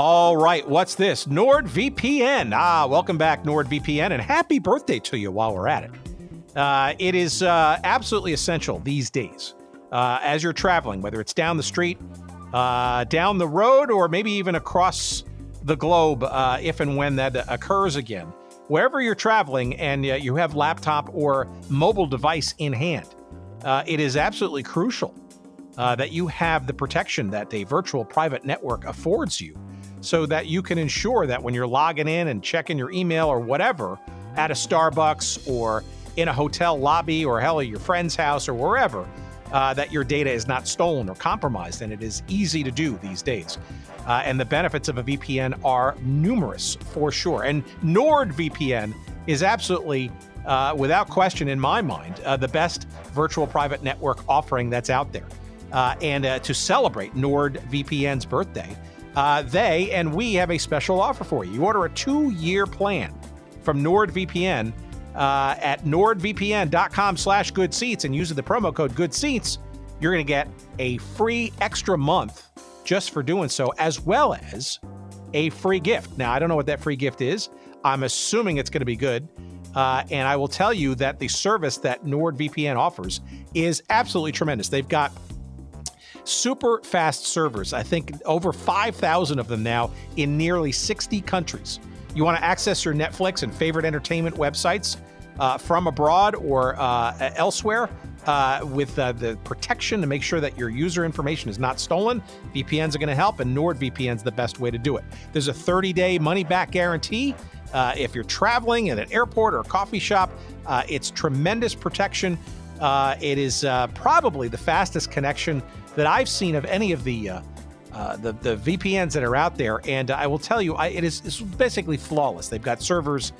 All right, what's this? NordVPN. Welcome back, NordVPN, and happy birthday to you while we're at it. It is absolutely essential these days as you're traveling, whether it's down the street, down the road, or maybe even across the globe, if and when that occurs again. Wherever you're traveling and you have laptop or mobile device in hand, it is absolutely crucial that you have the protection that a virtual private network affords you, so that you can ensure that when you're logging in and checking your email or whatever at a Starbucks or in a hotel lobby or hell, at your friend's house or wherever, that your data is not stolen or compromised. And it is easy to do these days. And the benefits of a VPN are numerous for sure. And NordVPN is absolutely, without question in my mind, the best virtual private network offering that's out there. And to celebrate NordVPN's birthday, they and we have a special offer for you. You order a 2-year plan from NordVPN at nordvpn.com/goodseats and use the promo code GoodSeats. You're going to get a free extra month just for doing so, as well as a free gift. Now, I don't know what that free gift is. I'm assuming it's going to be good. And I will tell you that the service that NordVPN offers is absolutely tremendous. They've got super fast servers. I think over 5,000 of them now in nearly 60 countries. You want to access your Netflix and favorite entertainment websites from abroad or elsewhere with the protection to make sure that your user information is not stolen. VPNs are going to help, and NordVPN's the best way to do it. There's a 30-day money-back guarantee. If you're traveling at an airport or a coffee shop, it's tremendous protection. It is probably the fastest connection that I've seen of any of the VPNs that are out there. And I will tell you, it's basically flawless. They've got servers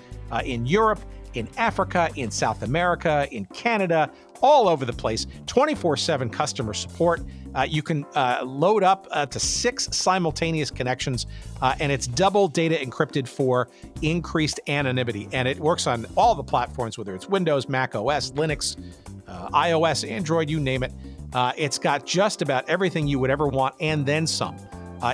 in Europe, in Africa, in South America, in Canada, all over the place, 24/7 customer support. You can load up to 6 simultaneous connections, and it's double data encrypted for increased anonymity. And it works on all the platforms, whether it's Windows, Mac OS, Linux, iOS, Android, you name it. It's got just about everything you would ever want and then some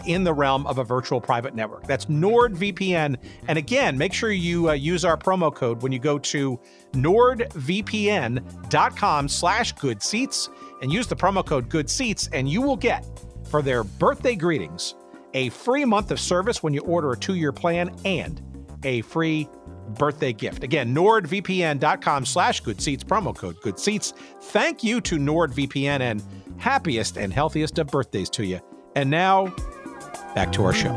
in the realm of a virtual private network. That's NordVPN. And again, make sure you use our promo code when you go to nordvpn.com/goodseats and use the promo code GoodSeats, and you will get, for their birthday greetings, a free month of service when you order a 2-year plan and a free birthday gift. Again, NordVPN.com/GoodSeats, promo code GoodSeats. Thank you to NordVPN, and happiest and healthiest of birthdays to you. And now, back to our show.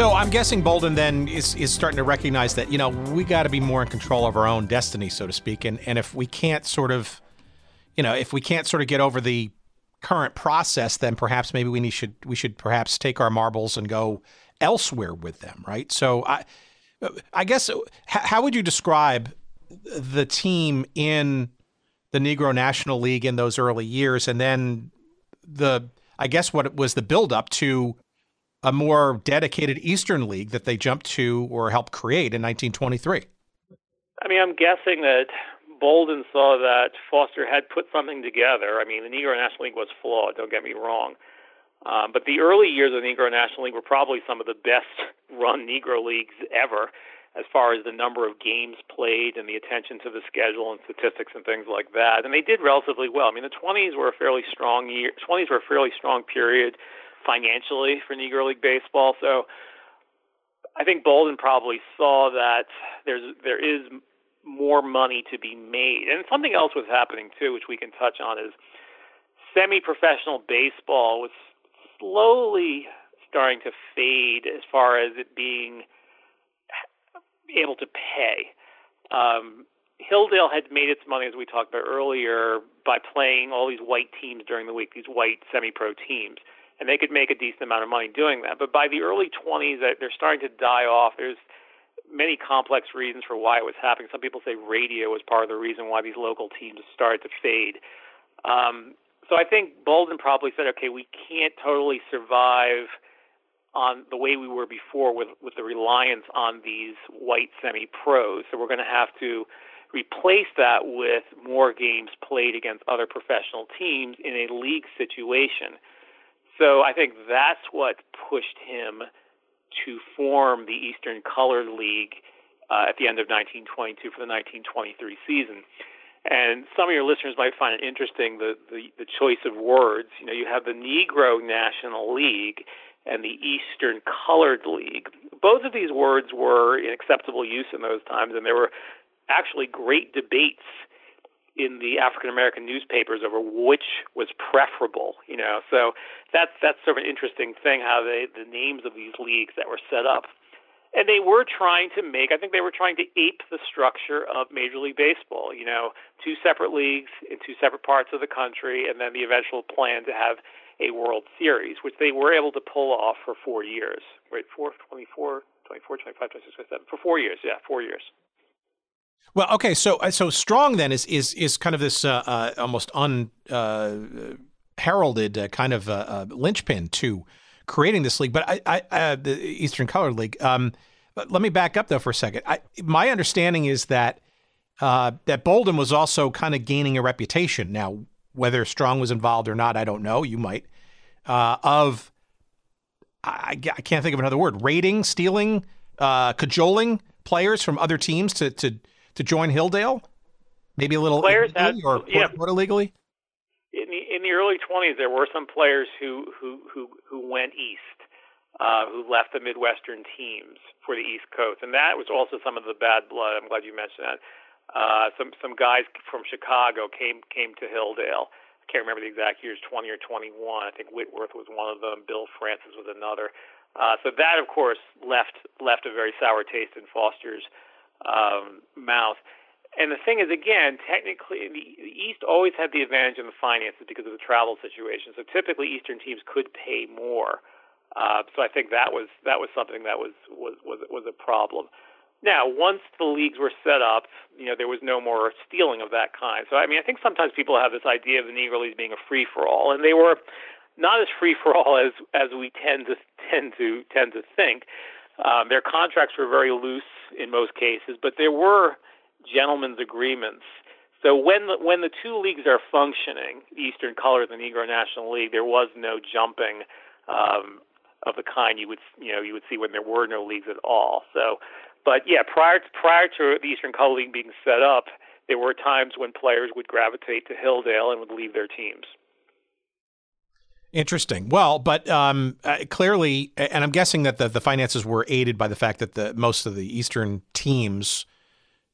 So I'm guessing Bolden then is starting to recognize that, you know, we got to be more in control of our own destiny, so to speak. And if we can't sort of, you know, if we can't sort of get over the current process, then perhaps maybe we should perhaps take our marbles and go elsewhere with them, right? So I guess, how would you describe the team in the Negro National League in those early years, and then I guess what was the buildup to a more dedicated Eastern League that they jumped to or helped create in 1923? I mean, I'm guessing that Bolden saw that Foster had put something together. I mean, the Negro National League was flawed, don't get me wrong. But the early years of the Negro National League were probably some of the best-run Negro Leagues ever, as far as the number of games played and the attention to the schedule and statistics and things like that. And they did relatively well. I mean, the 20s were a fairly strong year. 20s were a fairly strong period financially for Negro League baseball. So I think Bolden probably saw that there is more money to be made. And something else was happening too, which we can touch on, is semi-professional baseball was slowly starting to fade as far as it being able to pay. Hilldale had made its money, as we talked about earlier, by playing all these white teams during the week, these white semi-pro teams, and they could make a decent amount of money doing that. But by the early 20s, they're starting to die off. There's many complex reasons for why it was happening. Some people say radio was part of the reason why these local teams started to fade. So I think Bolden probably said, okay, we can't totally survive on the way we were before with the reliance on these white semi-pros. So we're going to have to replace that with more games played against other professional teams in a league situation. So I think that's what pushed him to form the Eastern Colored League at the end of 1922 for the 1923 season. And some of your listeners might find it interesting, the choice of words. You know, you have the Negro National League and the Eastern Colored League. Both of these words were in acceptable use in those times, and there were actually great debates in the African American newspapers over which was preferable, you know. So that's sort of an interesting thing, how the names of these leagues that were set up. And they were trying to make, I think they were trying to ape the structure of Major League Baseball, you know, two separate leagues in two separate parts of the country, and then the eventual plan to have a World Series, which they were able to pull off for 4 years. Wait, 4, 24, 25, 26, 27. For 4 years, yeah, 4 years. Well, okay, so Strong then is kind of this almost unheralded kind of linchpin to creating this league, but the Eastern Colored League. Let me back up though for a second. My understanding is that Bolden was also kind of gaining a reputation. Now, whether Strong was involved or not, I don't know. You might I can't think of another word. Raiding, stealing, cajoling players from other teams to join Hilldale, maybe a little players illegally or more illegally? In the early 20s, there were some players who went east, who left the Midwestern teams for the East Coast, and that was also some of the bad blood. I'm glad you mentioned that. Some guys from Chicago came to Hilldale. I can't remember the exact years, 20 or 21. I think Whitworth was one of them. Bill Francis was another. So that, of course, left a very sour taste in Foster's mouth. And the thing is, again, technically, the East always had the advantage in the finances because of the travel situation. So typically, Eastern teams could pay more. So I think that was something that was a problem. Now, once the leagues were set up, you know, there was no more stealing of that kind. So I mean, I think sometimes people have this idea of the Negro Leagues being a free for all, and they were not as free for all as we tend to think. Their contracts were very loose in most cases, but there were gentlemen's agreements. So when the two leagues are functioning, the Eastern Colored and the Negro National League, there was no jumping of the kind you would see when there were no leagues at all. So, but yeah, prior to the Eastern Colored League being set up, there were times when players would gravitate to Hilldale and would leave their teams. Interesting. Well, but clearly, and I'm guessing that the finances were aided by the fact that most of the Eastern teams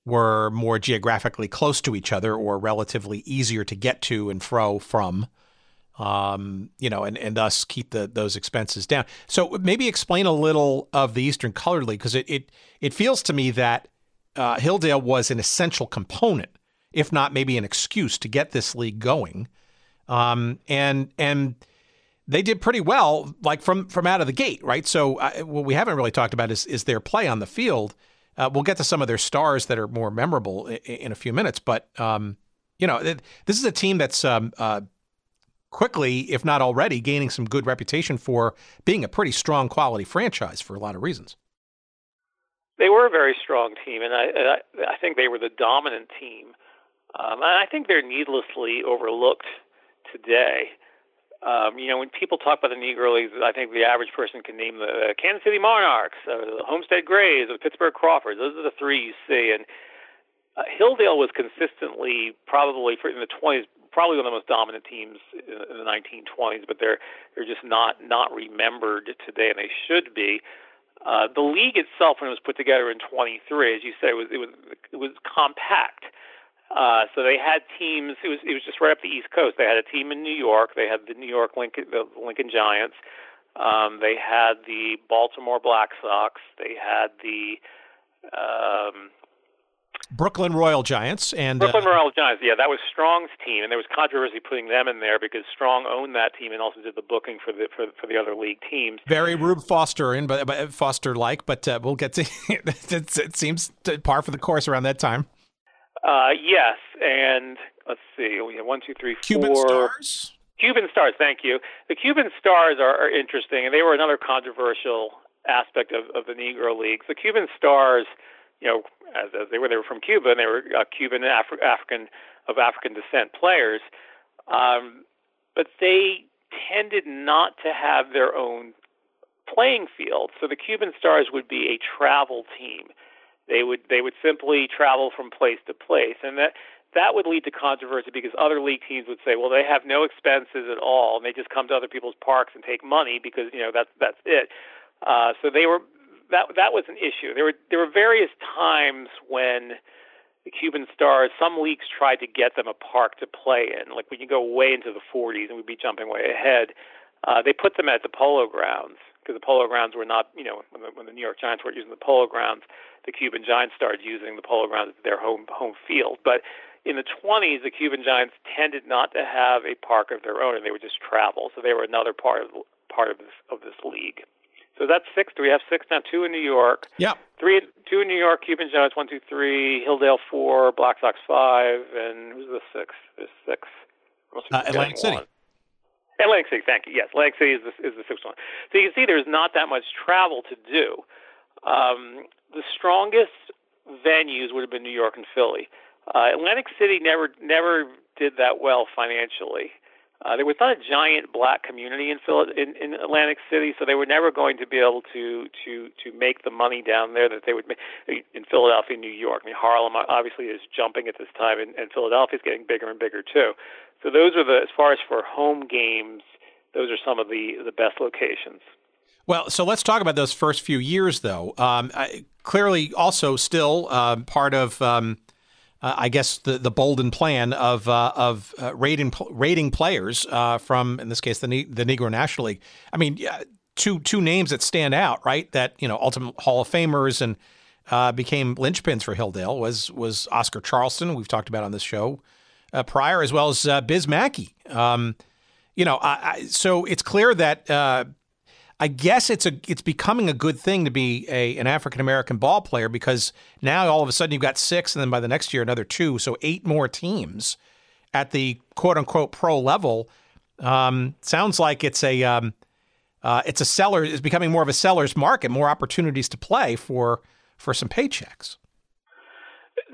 were more geographically close to each other or relatively easier to get to and fro from and thus keep those expenses down. So maybe explain a little of the Eastern Colored League, because it feels to me that Hilldale was an essential component, if not maybe an excuse, to get this league going. And they did pretty well, like from out of the gate, right? So what we haven't really talked about is their play on the field. We'll get to some of their stars that are more memorable in a few minutes, but this is a team that's quickly, if not already, gaining some good reputation for being a pretty strong quality franchise for a lot of reasons. They were a very strong team, and I think they were the dominant team. And I think they're needlessly overlooked today. When people talk about the Negro Leagues, I think the average person can name the Kansas City Monarchs, the Homestead Grays, the Pittsburgh Crawfords. Those are the three you see. And Hilldale was consistently, probably in the 20s, probably one of the most dominant teams in the 1920s, but they're just not remembered today, and they should be. The league itself, when it was put together in 23, as you say, it was compact. So they had teams. It was just right up the East Coast. They had a team in New York. They had the New York Lincoln Giants. They had the Baltimore Black Sox. They had the Brooklyn Royal Giants and Brooklyn Royal Giants. Yeah, that was Strong's team, and there was controversy putting them in there because Strong owned that team and also did the booking for the other league teams. Very Rube Foster but we'll get to it seems par for the course around that time. Yes, and let's see, we have 1, 2, 3, 4. Cuban Stars, thank you. The Cuban Stars are interesting, and they were another controversial aspect of the Negro Leagues. The Cuban Stars, as they were from Cuba, and they were Cuban and African descent players, but they tended not to have their own playing field. So the Cuban Stars would be a travel team. They would simply travel from place to place, and that would lead to controversy because other league teams would say, well, they have no expenses at all, and they just come to other people's parks and take money because that's it. So they were that was an issue. There were various times when the Cuban Stars, some leagues tried to get them a park to play in. Like we can go way into the 40s, and we'd be jumping way ahead. They put them at the Polo Grounds, because the Polo Grounds were not, when the New York Giants weren't using the Polo Grounds, the Cuban Giants started using the Polo Grounds as their home field. But in the 20s, the Cuban Giants tended not to have a park of their own, and they would just travel. So they were another part of this league. So that's six. Do we have six now? Two in New York. Yeah. Two in New York. Cuban Giants 1, 2, 3. Hilldale 4. Black Sox 5. And who's the sixth? There's six. Atlantic City. Atlantic City, thank you. Yes, Atlantic City is the sixth one. So you can see there's not that much travel to do. The strongest venues would have been New York and Philly. Atlantic City never did that well financially. There was not a giant black community in Atlantic City, so they were never going to be able to make the money down there that they would make in Philadelphia and New York. I mean, Harlem obviously is jumping at this time, and Philadelphia is getting bigger and bigger too. So those are as far as for home games, those are some of the best locations. Well, so let's talk about those first few years, though. Clearly also still part of... I guess the Bolden plan of raiding players from, in this case, the Negro National League. I mean, two names that stand out, right? That ultimate Hall of Famers and became linchpins for Hilldale was Oscar Charleston, we've talked about on this show prior, as well as Biz Mackey. So it's clear that I guess it's becoming a good thing to be an African-American ball player, because now all of a sudden you've got six, and then by the next year, another two. So 8 more teams at the quote unquote pro level. Sounds like it's a seller. It's becoming more of a seller's market, more opportunities to play for some paychecks.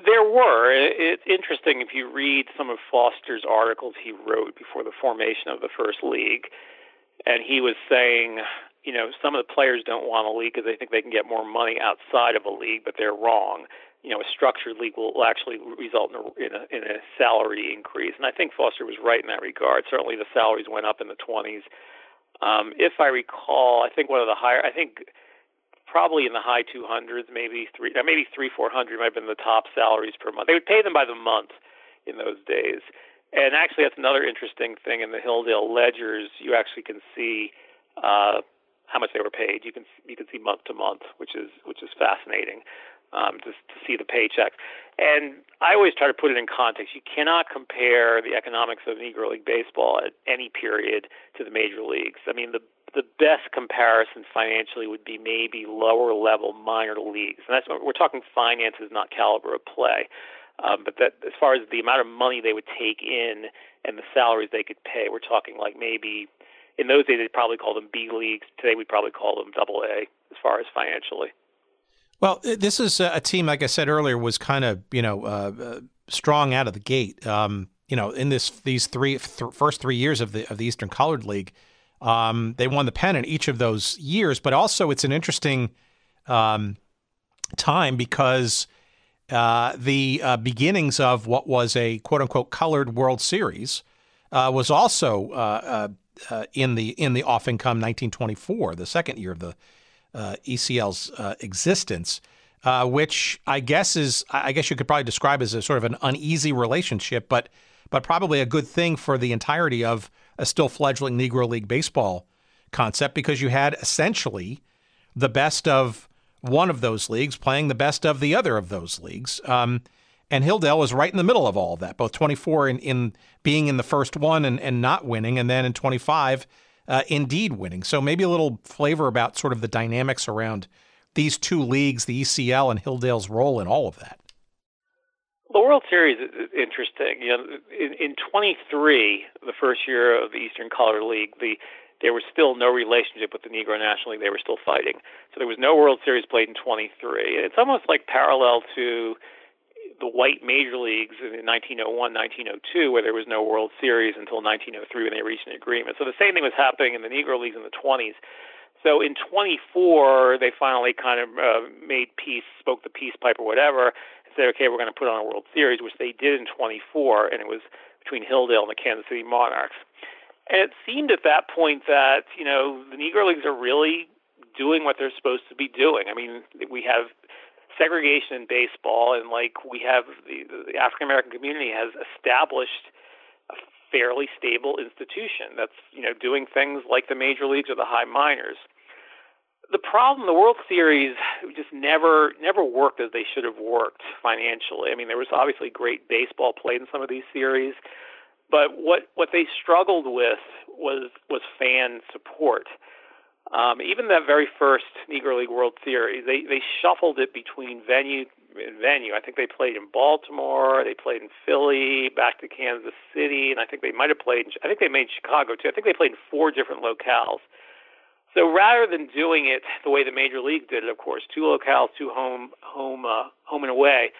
There were. It's interesting. If you read some of Foster's articles he wrote before the formation of the first league, and he was saying, some of the players don't want a league because they think they can get more money outside of a league, but they're wrong. A structured league will actually result in a salary increase. And I think Foster was right in that regard. Certainly the salaries went up in the 20s. If I recall, I think one of the higher, I think probably in the high 200s, maybe 300, 400 might have been the top salaries per month. They would pay them by the month in those days. And actually, that's another interesting thing. In the Hilldale ledgers, you actually can see how much they were paid. You can see month to month, which is fascinating, to see the paychecks. And I always try to put it in context. You cannot compare the economics of Negro League baseball at any period to the major leagues. I mean, the best comparison financially would be maybe lower level minor leagues, and that's what we're talking finances, not caliber of play. But that, as far as the amount of money they would take in and the salaries they could pay, we're talking like maybe, in those days, they'd probably call them B leagues. Today, we'd probably call them AA as far as financially. Well, this is a team, like I said earlier, was kind of, strong out of the gate. In these first three years of the Eastern Colored League, they won the pennant each of those years. But also, it's an interesting time because the beginnings of what was a quote-unquote Colored World Series was also in the offing come 1924, the second year of the ECL's existence, which I guess you could probably describe as a sort of an uneasy relationship, but probably a good thing for the entirety of a still fledgling Negro League baseball concept, because you had essentially the best of one of those leagues playing the best of the other of those leagues. And Hilldale was right in the middle of all of that, both 24 in being in the first one and not winning, and then in 25, indeed winning. So maybe a little flavor about sort of the dynamics around these two leagues, the ECL and Hilldale's role in all of that. The World Series is interesting. In 23, the first year of the Eastern Colored League, there was still no relationship with the Negro National League. They were still fighting. So there was no World Series played in 23. It's almost like parallel to the white major leagues in 1901, 1902, where there was no World Series until 1903 when they reached an agreement. So the same thing was happening in the Negro Leagues in the 20s. So in 24, they finally kind of made peace, spoke the peace pipe or whatever, and said, okay, we're going to put on a World Series, which they did in 24, and it was between Hilldale and the Kansas City Monarchs. And it seemed at that point that, the Negro Leagues are really doing what they're supposed to be doing. I mean, we have segregation in baseball, and we have the African American community has established a fairly stable institution that's, doing things like the major leagues or the high minors. The problem, the World Series just never worked as they should have worked financially. I mean, there was obviously great baseball played in some of these series. But what they struggled with was fan support. Even that very first Negro League World Series, they shuffled it between venue and venue. I think they played in Baltimore, they played in Philly, back to Kansas City, and I think they made Chicago too. I think they played in 4 different locales. So rather than doing it the way the major league did it, of course, 2 locales, 2 home and away,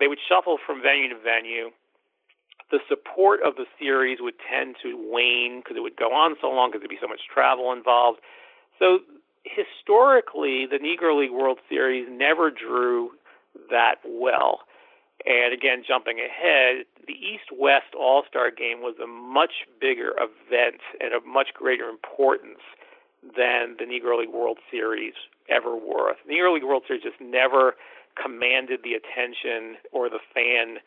they would shuffle from venue to venue. The support of the series would tend to wane because it would go on so long because there'd be so much travel involved. So historically, the Negro League World Series never drew that well. And again, jumping ahead, the East-West All-Star Game was a much bigger event and of much greater importance than the Negro League World Series ever were. The Negro League World Series just never commanded the attention or the fan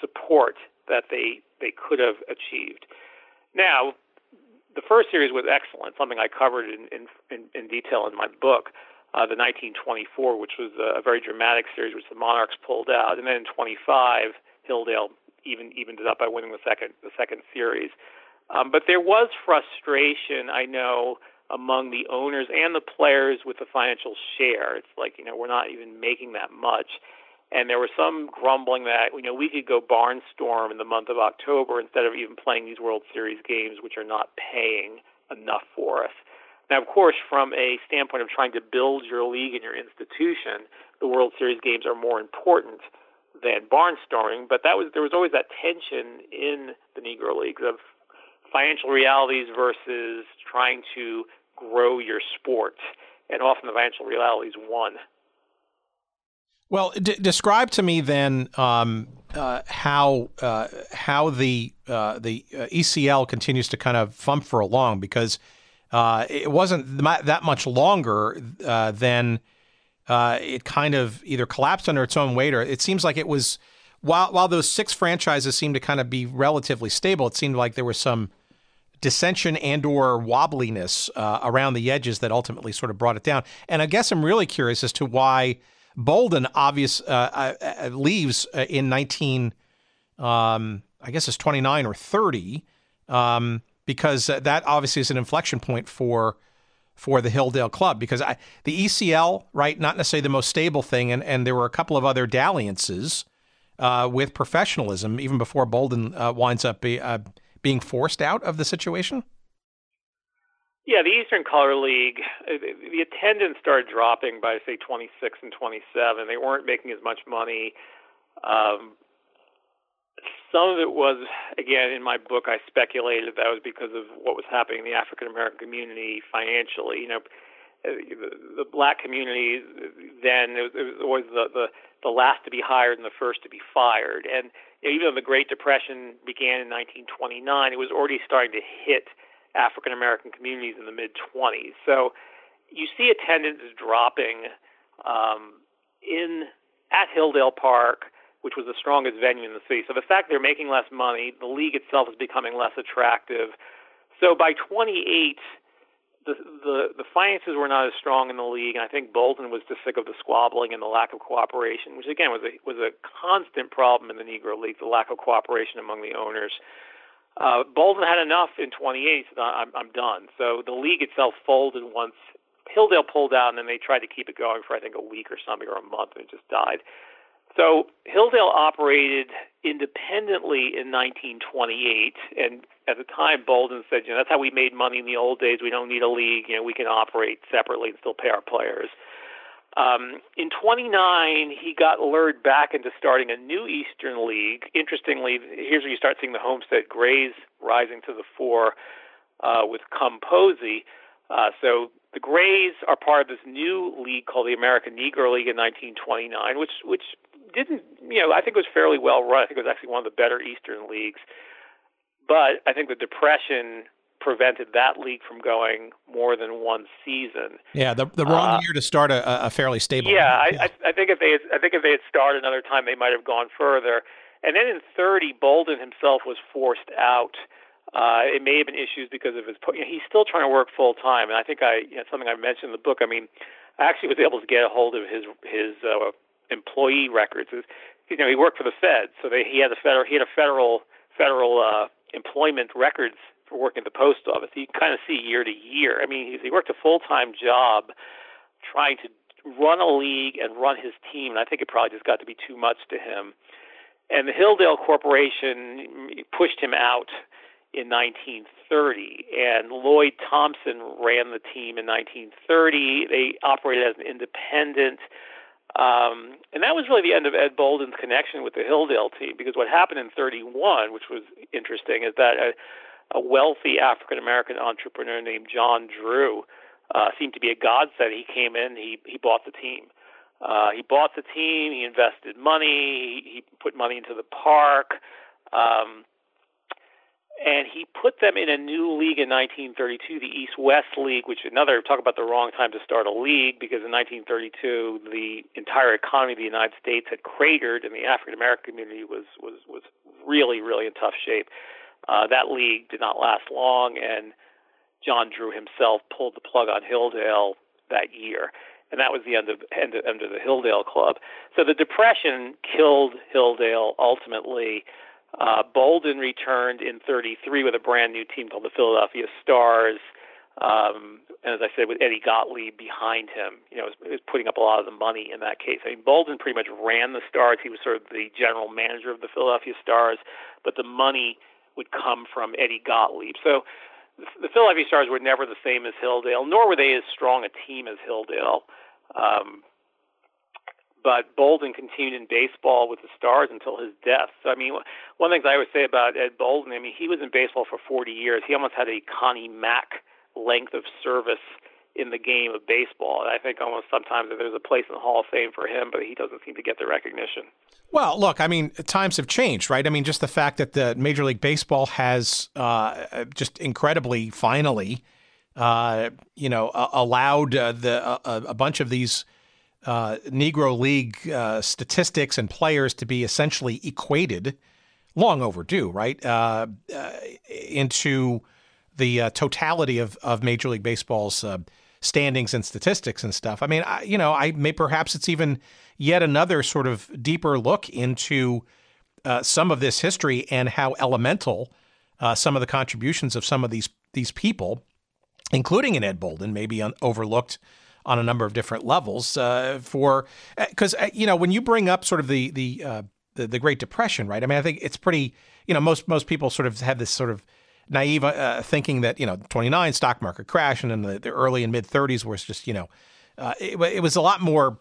support that they could have achieved. Now, the first series was excellent, something I covered in detail in my book, the 1924, which was a very dramatic series, which the Monarchs pulled out. And then in 25, Hilldale evened it up by winning the second series. But there was frustration, I know, among the owners and the players with the financial share. It's like, we're not even making that much. And there was some grumbling that, we could go barnstorm in the month of October instead of even playing these World Series games, which are not paying enough for us. Now, of course, from a standpoint of trying to build your league and your institution, the World Series games are more important than barnstorming. But there was always that tension in the Negro Leagues of financial realities versus trying to grow your sport. And often the financial realities won. Well, describe to me then how the ECL continues to kind of fumfer along, because it wasn't that much longer than it kind of either collapsed under its own weight, or it seems like it was while those six franchises seemed to kind of be relatively stable, it seemed like there was some dissension and or wobbliness around the edges that ultimately sort of brought it down. And I guess I'm really curious as to why Bolden leaves in 29 or 30, because that obviously is an inflection point for the Hilldale club, because the ECL, right, not necessarily the most stable thing, and there were a couple of other dalliances with professionalism even before Bolden winds up being forced out of the situation? Yeah, the Eastern Colored League, the attendance started dropping by, say, 26 and 27. They weren't making as much money. Some of it was, again, in my book, I speculated that was because of what was happening in the African American community financially. You know, the black community then, it was always the last to be hired and the first to be fired. And even though the Great Depression began in 1929, it was already starting to hit African American communities in the mid-20s. So you see attendance dropping at Hilldale Park, which was the strongest venue in the city. So the fact they're making less money, the league itself is becoming less attractive. So by 28, the finances were not as strong in the league, and I think Bolden was just sick of the squabbling and the lack of cooperation, which again was a constant problem in the Negro League, the lack of cooperation among the owners. Bolden had enough in 28, so I'm done. So the league itself folded once Hilldale pulled out, and then they tried to keep it going for I think a week or something, or a month, and it just died. So Hilldale operated independently in 1928, and at the time Bolden said, you know, that's how we made money in the old days. We don't need a league. You know, we can operate separately and still pay our players. In 29, he got lured back into starting a new Eastern League. Interestingly, here's where you start seeing the Homestead Grays rising to the fore with Cum Posey. So the Grays are part of this new league called the American Negro League in 1929, which didn't, you know, I think it was fairly well run. I think it was actually one of the better Eastern leagues. But I think the Depression prevented that league from going more than one season. Yeah, the wrong year to start a fairly stable league. I think if they had started another time, they might have gone further. And then in 30, Bolden himself was forced out. It may have been issues because of his, you know, he's still trying to work full time. And I think something I mentioned in the book, I mean, I actually was able to get a hold of his employee records. You know, he worked for the Fed, so he had a federal employment records for working at the post office. You can kind of see year to year. I mean, he worked a full-time job trying to run a league and run his team, and I think it probably just got to be too much to him. And the Hilldale Corporation pushed him out in 1930, and Lloyd Thompson ran the team in 1930. They operated as an independent. And that was really the end of Ed Bolden's connection with the Hilldale team, because what happened in 31, which was interesting, is that a wealthy African-American entrepreneur named John Drew seemed to be a godsend. He came in, he bought the team. He invested money, he put money into the park, and he put them in a new league in 1932, the East-West League, which talk about the wrong time to start a league, because in 1932, the entire economy of the United States had cratered, and the African-American community was really, really in tough shape. That league did not last long, and John Drew himself pulled the plug on Hilldale that year. And that was the end of the Hilldale Club. So the Depression killed Hilldale ultimately. Bolden returned in 33 with a brand new team called the Philadelphia Stars, and as I said, with Eddie Gottlieb behind him, you know, was putting up a lot of the money in that case. I mean, Bolden pretty much ran the Stars. He was sort of the general manager of the Philadelphia Stars, but the money would come from Eddie Gottlieb. So the Philadelphia Stars were never the same as Hilldale, nor were they as strong a team as Hilldale. But Bolden continued in baseball with the Stars until his death. So, I mean, one of the things I always say about Ed Bolden, I mean, he was in baseball for 40 years. He almost had a Connie Mack length of service in the game of baseball. And I think almost sometimes there's a place in the Hall of Fame for him, but he doesn't seem to get the recognition. Well, look, I mean, times have changed, right? I mean, just the fact that the Major League Baseball has just incredibly, finally, allowed a bunch of these Negro League statistics and players to be essentially equated, long overdue, right, into the totality of Major League Baseball's standings and statistics and stuff. I mean, perhaps it's even yet another sort of deeper look into some of this history and how elemental some of the contributions of some of these people, including an Ed Bolden, may be overlooked on a number of different levels, because when you bring up sort of the Great Depression, right? I mean, I think it's pretty, most people sort of have this sort of naive thinking that, 29 stock market crash, and then the early and mid 30s was just, it was a lot more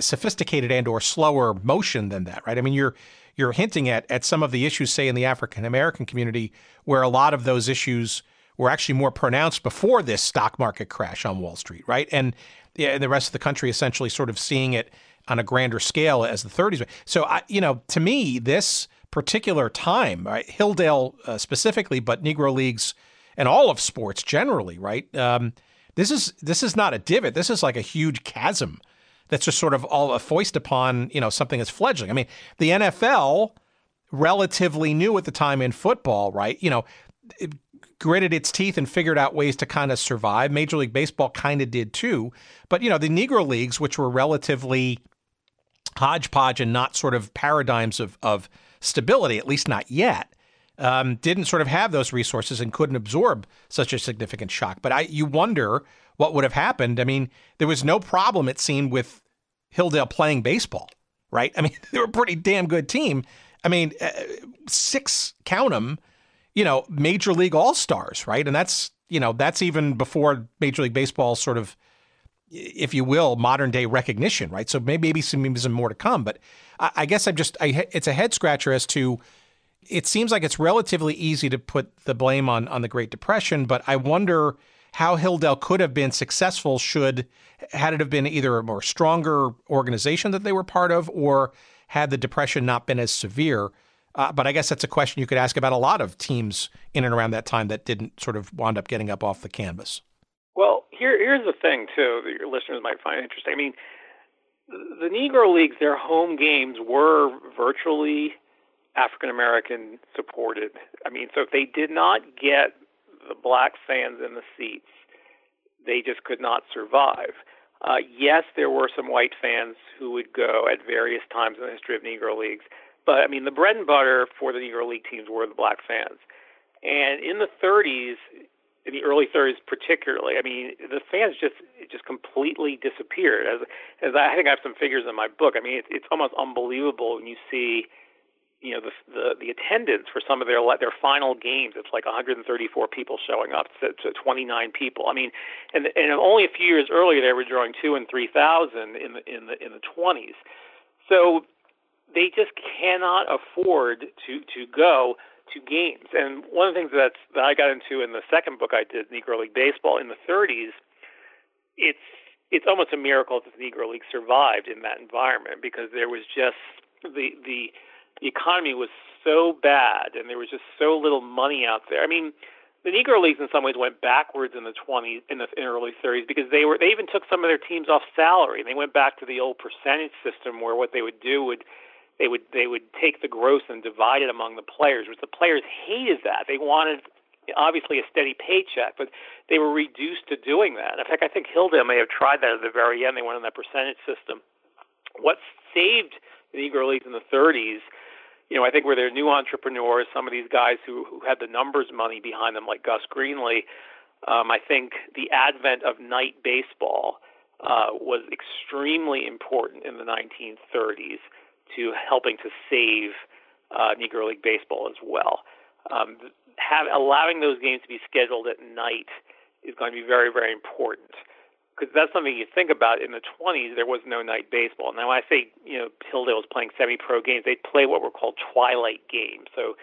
sophisticated and or slower motion than that, right? I mean, you're hinting at some of the issues, say in the African American community, where a lot of those issues were actually more pronounced before this stock market crash on Wall Street, right? And the rest of the country essentially sort of seeing it on a grander scale as the 30s. So, to me, this particular time, right, Hilldale specifically, but Negro Leagues and all of sports generally, right? This is not a divot. This is like a huge chasm that's just sort of all foist upon, something that's fledgling. I mean, the NFL, relatively new at the time in football, right? It gritted its teeth and figured out ways to kind of survive. Major League Baseball kind of did too. But, the Negro Leagues, which were relatively hodgepodge and not sort of paradigms of stability, at least not yet, didn't sort of have those resources and couldn't absorb such a significant shock. But you wonder what would have happened. I mean, there was no problem, it seemed, with Hilldale playing baseball, right? I mean, they were a pretty damn good team. I mean, six, count them, Major League All-Stars, right? And that's, that's even before Major League Baseball sort of, if you will, modern day recognition, right? So maybe some more to come, but I guess it's a head scratcher as to, it seems like it's relatively easy to put the blame on the Great Depression, but I wonder how Hilldale could have been successful had it have been either a more stronger organization that they were part of, or had the Depression not been as severe. But I guess that's a question you could ask about a lot of teams in and around that time that didn't sort of wound up getting up off the canvas. Well, here's the thing, too, that your listeners might find interesting. I mean, the Negro Leagues, their home games were virtually African-American supported. I mean, so if they did not get the black fans in the seats, they just could not survive. Yes, there were some white fans who would go at various times in the history of Negro Leagues. But, I mean, the bread and butter for the Negro League teams were the black fans. And in the 30s, in the early 30s particularly, I mean, the fans just completely disappeared. As I think I have some figures in my book. I mean, it's almost unbelievable when you see, the attendance for some of their final games. It's like 134 people showing up to 29 people. I mean, and only a few years earlier they were drawing 2,000 and 3,000 in the 20s. So they just cannot afford to go to games. And one of the things that I got into in the second book I did, Negro League Baseball, in the 30s, it's almost a miracle that the Negro League survived in that environment, because there was just the economy was so bad and there was just so little money out there. I mean, the Negro Leagues in some ways went backwards in the 20s, in the early 30s, because they even took some of their teams off salary, and they went back to the old percentage system where what they would do would – They would take the gross and divide it among the players, which the players hated that. They wanted, obviously, a steady paycheck, but they were reduced to doing that. In fact, I think Hilldale may have tried that at the very end. They went on that percentage system. What saved the Negro Leagues in the 30s, I think, were their new entrepreneurs, some of these guys who had the numbers money behind them, like Gus Greenlee. I think the advent of night baseball was extremely important in the 1930s. To helping to save Negro League Baseball as well. Allowing those games to be scheduled at night is going to be very, very important, because that's something you think about. In the 20s, there was no night baseball. Now, when I say Hilldale was playing semi-pro games, they'd play what were called twilight games, so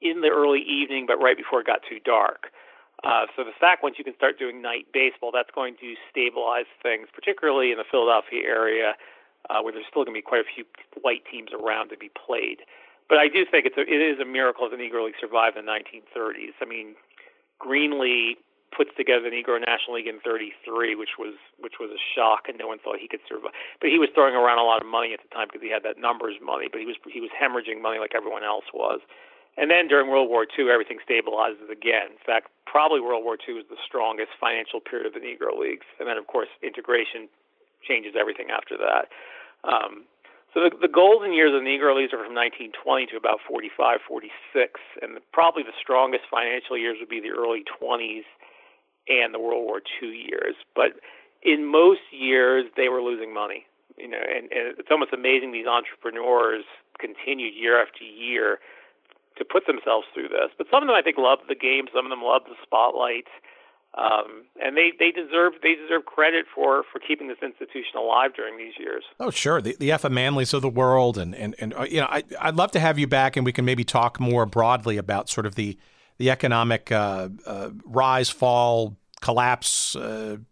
in the early evening but right before it got too dark. So the fact once you can start doing night baseball, that's going to stabilize things, particularly in the Philadelphia area, where there's still going to be quite a few white teams around to be played. But I do think it is a miracle that the Negro League survived in the 1930s. I mean, Greenlee puts together the Negro National League in 1933, which was a shock, and no one thought he could survive. But he was throwing around a lot of money at the time because he had that numbers money, but he was hemorrhaging money like everyone else was. And then during World War II, everything stabilizes again. In fact, probably World War II is the strongest financial period of the Negro Leagues. And then, of course, integration changes everything after that. So the golden years of the Negro Leagues are from 1920 to about 45, 46, and probably the strongest financial years would be the early 20s and the World War II years. But in most years, they were losing money. You know, and it's almost amazing these entrepreneurs continued year after year to put themselves through this. But some of them, I think, loved the game. Some of them loved the spotlight. And they deserve credit for keeping this institution alive during these years. Oh, sure. The Effa Manleys of the world. And you know, I'd love to have you back, and we can maybe talk more broadly about sort of the economic rise, fall, collapse,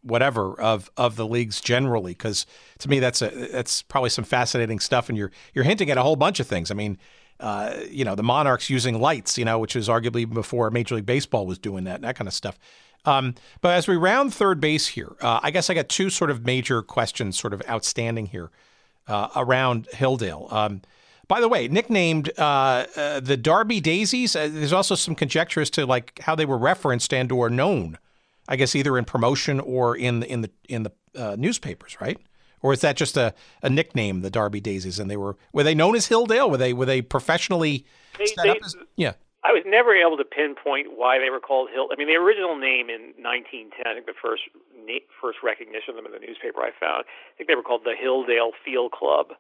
whatever, of the leagues generally. Because to me, that's probably some fascinating stuff. And you're hinting at a whole bunch of things. I mean, you know, the Monarchs using lights, you know, which was arguably before Major League Baseball was doing that and that kind of stuff. But as we round third base here, I guess I got two sort of major questions sort of outstanding here around Hilldale. By the way, nicknamed the Darby Daisies, there's also some conjecture as to like how they were referenced and or known, I guess, either in promotion or in the newspapers, right? Or is that just a nickname, the Darby Daisies? And were they known as Hilldale? Were they professionally set up as, yeah? I was never able to pinpoint why they were called Hill. I mean, the original name in 1910, I think the first recognition of them in the newspaper I found, I think they were called the Hilldale Field Club.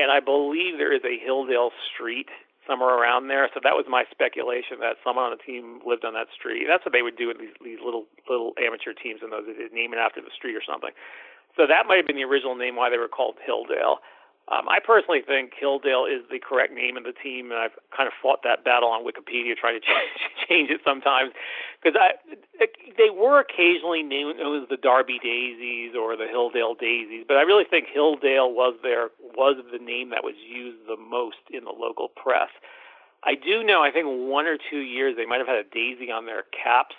And I believe there is a Hilldale Street somewhere around there. So that was my speculation, that someone on the team lived on that street. That's what they would do with these little amateur teams in those. They'd name it after the street or something. So that might have been the original name why they were called Hilldale. I personally think Hilldale is the correct name of the team, and I've kind of fought that battle on Wikipedia, trying to change it sometimes, because they were occasionally known as the Darby Daisies or the Hilldale Daisies, but I really think Hilldale was the name that was used the most in the local press. I do know, I think 1 or 2 years they might have had a daisy on their caps,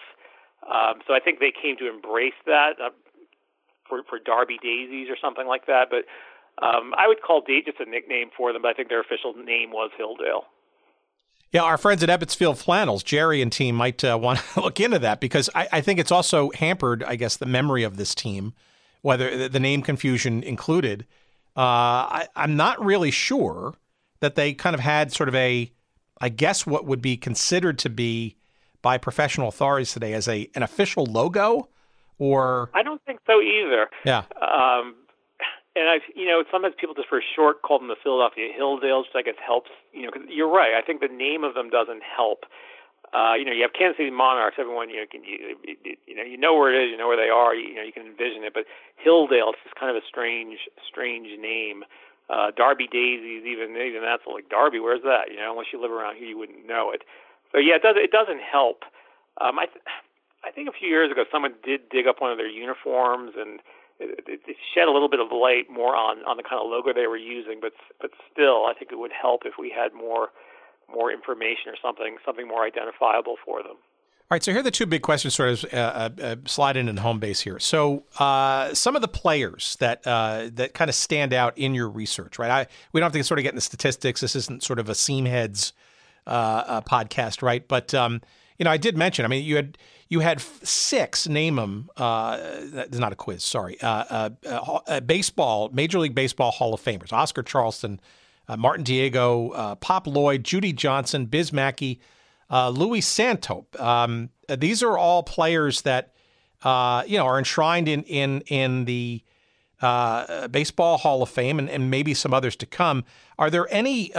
so I think they came to embrace that for Darby Daisies or something like that, but. I would call D just a nickname for them, but I think their official name was Hilldale. Yeah, our friends at Ebbetsfield Flannels, Jerry and team, might want to look into that, because I think it's also hampered, I guess, the memory of this team, whether the name confusion included. I'm not really sure that they kind of had sort of a, I guess, what would be considered to be by professional authorities today as an official logo, or... I don't think so either. Yeah. And sometimes people just for short call them the Philadelphia Hilldales, which I guess helps. You know, 'cause you're right. I think the name of them doesn't help. You have Kansas City Monarchs. Everyone, you know where it is. You know where they are. You can envision it. But Hilldale, it's just kind of a strange name. Darby Daisies, even that's like Darby. Where's that? You know, unless you live around here, you wouldn't know it. So yeah, it doesn't help. I think a few years ago, someone did dig up one of their uniforms and. It shed a little bit of light more on the kind of logo they were using, but still, I think it would help if we had more information or something more identifiable for them. All right, so here are the two big questions sort of slide in home base here. So some of the players that kind of stand out in your research, right? We don't have to sort of get into statistics. This isn't sort of a Seamheads podcast, right? But I did mention, I mean, you had six, name them, that's not a quiz, sorry, baseball, Major League Baseball Hall of Famers, Oscar Charleston, Martín Dihigo, Pop Lloyd, Judy Johnson, Biz Mackey, Louis Santop. These are all players that, are enshrined in the Baseball Hall of Fame and maybe some others to come. Are there any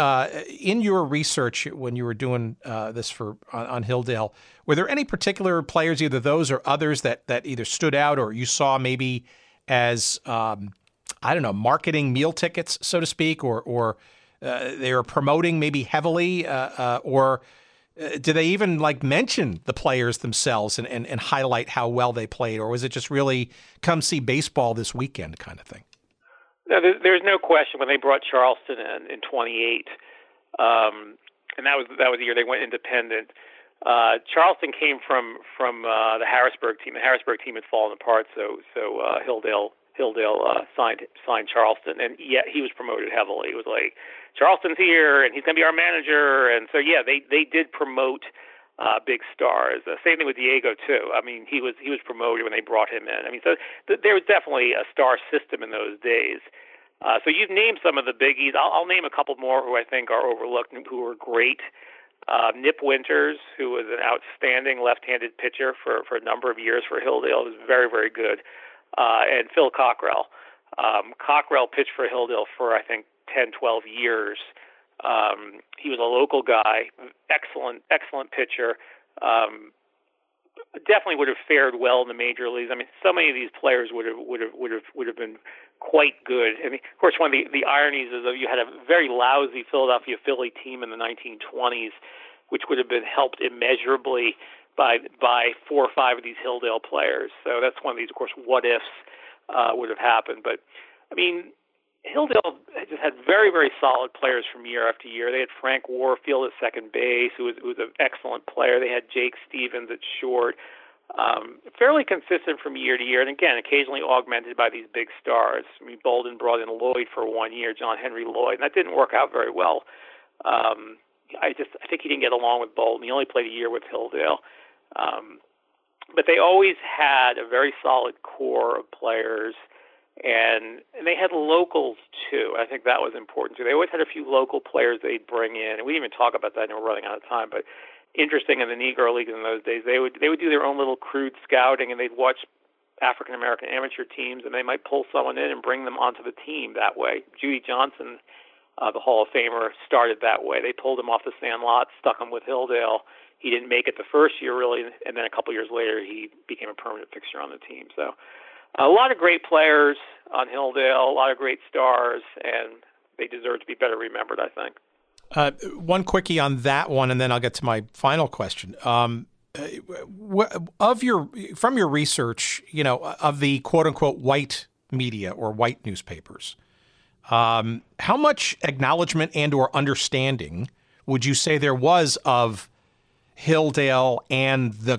in your research when you were doing this on Hilldale? Were there any particular players, either those or others, that either stood out or you saw maybe as marketing meal tickets, so to speak, or they were promoting maybe heavily, or do they even like mention the players themselves and highlight how well they played? Or was it just really come see baseball this weekend kind of thing? No, there's no question when they brought Charleston in 1928, and that was the year they went independent. Charleston came from the Harrisburg team. The Harrisburg team had fallen apart, so Hilldale signed Charleston, and yeah, he was promoted heavily. It was like, Charleston's here, and he's going to be our manager, and so yeah, they did promote big stars. Same thing with Dihigo too. I mean, he was promoted when they brought him in. I mean, so there was definitely a star system in those days. So you've named some of the biggies. I'll name a couple more who I think are overlooked and who are great. Nip Winters, who was an outstanding left-handed pitcher for a number of years for Hilldale, was very, very good. And Phil Cockrell. Cockrell pitched for Hilldale for, I think, 10, 12 years. He was a local guy, excellent pitcher. Definitely would have fared well in the major leagues. I mean, so many of these players would have been quite good. I mean, of course, one of the ironies is that you had a very lousy Philadelphia Philly team in the 1920s, which would have been helped immeasurably by 4 or 5 of these Hilldale players. So that's one of these, of course, what ifs would have happened. But I mean, Hilldale just had very, very solid players from year after year. They had Frank Warfield at second base, who was an excellent player. They had Jake Stevens at short. Fairly consistent from year to year, and again, occasionally augmented by these big stars. I mean, Bolden brought in Lloyd for 1 year, John Henry Lloyd, and that didn't work out very well. I think he didn't get along with Bolden. He only played a year with Hilldale. But they always had a very solid core of players, and they had locals too. I think that was important too. They always had a few local players they'd bring in, and we didn't even talk about that, and we're running out of time, but interesting, in the Negro Leagues in those days, they would do their own little crude scouting, and they'd watch African American amateur teams, and they might pull someone in and bring them onto the team that way. Judy Johnson, the Hall of Famer, started that way. They pulled him off the sandlot, stuck him with Hilldale. He didn't make it the first year really, and then a couple years later he became a permanent fixture on the team. So a lot of great players on Hilldale, a lot of great stars, and they deserve to be better remembered, I think. One quickie on that one, and then I'll get to my final question. From your research, you know, of the quote unquote white media or white newspapers, how much acknowledgement and or understanding would you say there was of Hilldale and the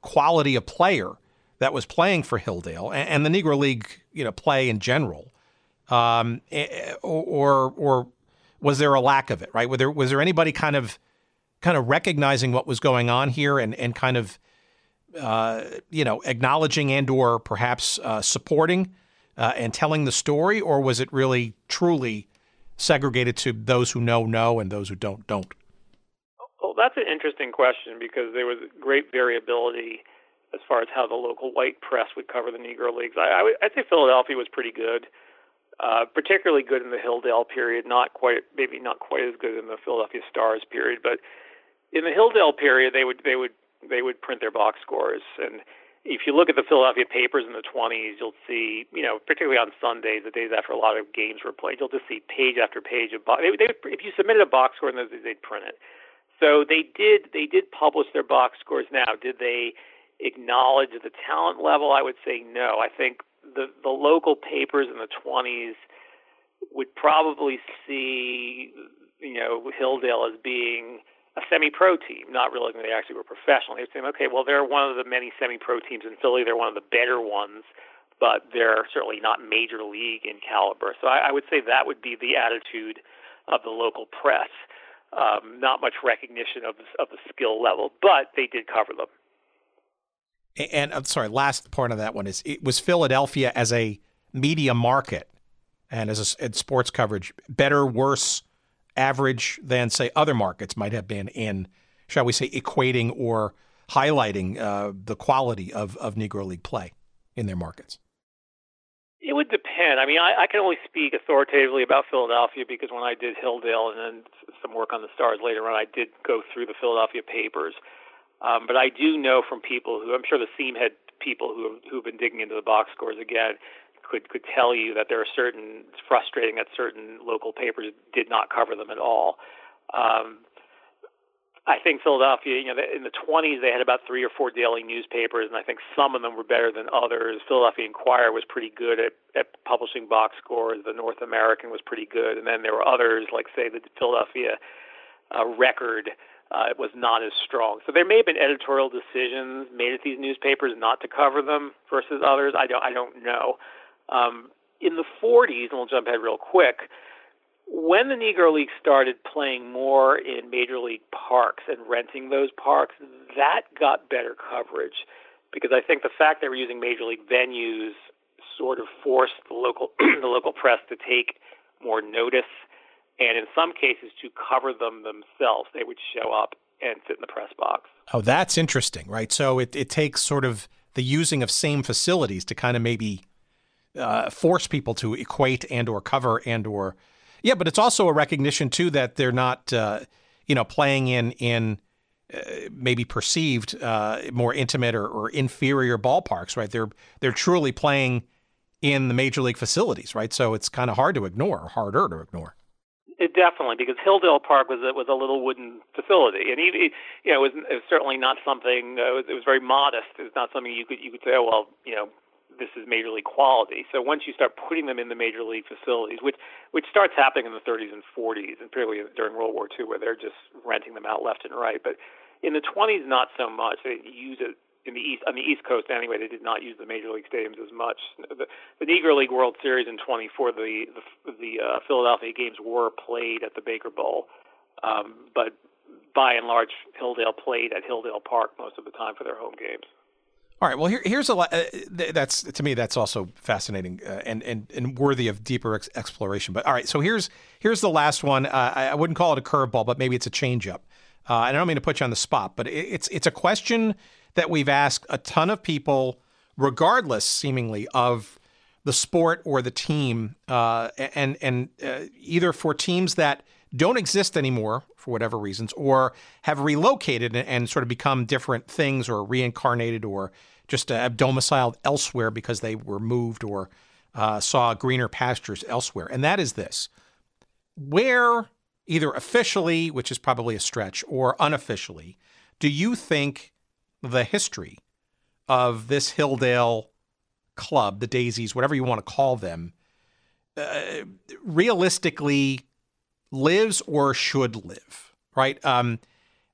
quality of player that was playing for Hilldale and the Negro League, you know, play in general, or was there a lack of it, right? Was there anybody kind of recognizing what was going on here and kind of, you know, acknowledging and or perhaps supporting and telling the story? Or was it really truly segregated to those who know and those who don't? Well, that's an interesting question because there was great variability as far as how the local white press would cover the Negro Leagues. I'd say Philadelphia was pretty good. Particularly good in the Hilldale period, maybe not quite as good in the Philadelphia Stars period, but in the Hilldale period, they would print their box scores. And if you look at the Philadelphia papers in the 20s, you'll see, you know, particularly on Sundays, the days after a lot of games were played, you'll just see page after page of box. If you submitted a box score in those days, they'd print it. So they did publish their box scores. Now, did they acknowledge the talent level? I would say no. I think the local papers in the 20s would probably see, you know, Hilldale as being a semi-pro team, not realizing they actually were professional. They would say, okay, well, they're one of the many semi-pro teams in Philly. They're one of the better ones, but they're certainly not major league in caliber. So I would say that would be the attitude of the local press. Not much recognition of the skill level, but they did cover them. And I'm sorry, last part of that one is, it was Philadelphia as a media market and as sports coverage, better, worse, average than, say, other markets might have been in, shall we say, equating or highlighting the quality of Negro League play in their markets? It would depend. I mean, I can only speak authoritatively about Philadelphia because when I did Hilldale and then some work on the Stars later on, I did go through the Philadelphia papers. But I do know from people who, I'm sure the seam head people who've been digging into the box scores again could tell you that there are certain, it's frustrating that certain local papers did not cover them at all. I think Philadelphia, you know, in the 20s they had about 3 or 4 daily newspapers, and I think some of them were better than others. Philadelphia Inquirer was pretty good at publishing box scores. The North American was pretty good, and then there were others like, say, the Philadelphia Record. It was not as strong. So there may have been editorial decisions made at these newspapers not to cover them versus others. I don't know. In the 40s, and we'll jump ahead real quick, when the Negro League started playing more in major league parks and renting those parks, that got better coverage, because I think the fact they were using major league venues sort of forced the local the local press to take more notice, and in some cases to cover them themselves. They would show up and sit in the press box. Oh, that's interesting, right? So it takes sort of the using of same facilities to kind of maybe force people to equate and or cover and or... Yeah, but it's also a recognition, too, that they're not, playing in maybe perceived more intimate or inferior ballparks, right? They're truly playing in the major league facilities, right? So it's kind of hard to ignore, or harder to ignore. It definitely, because Hilldale Park was a little wooden facility, and it was certainly not something. It was very modest. It was not something you could say, oh, well, this is major league quality. So once you start putting them in the major league facilities, which starts happening in the 30s and 40s, and particularly during World War II, where they're just renting them out left and right. But in the 20s, not so much. They use it in the East, on the East Coast anyway. They did not use the major league stadiums as much. The Negro League World Series in 24, the Philadelphia games were played at the Baker Bowl, but by and large, Hilldale played at Hilldale Park most of the time for their home games. All right. Well, here's a lot. That's, to me, that's also fascinating and worthy of deeper exploration. But all right. So here's the last one. I wouldn't call it a curveball, but maybe it's a changeup. And I don't mean to put you on the spot, but it's a question that we've asked a ton of people, regardless, seemingly, of the sport or the team, and either for teams that don't exist anymore for whatever reasons, or have relocated and sort of become different things, or reincarnated, or just domiciled elsewhere because they were moved or saw greener pastures elsewhere. And that is this: where, either officially, which is probably a stretch, or unofficially, do you think the history of this Hilldale club, the Daisies, whatever you want to call them, realistically lives or should live, right?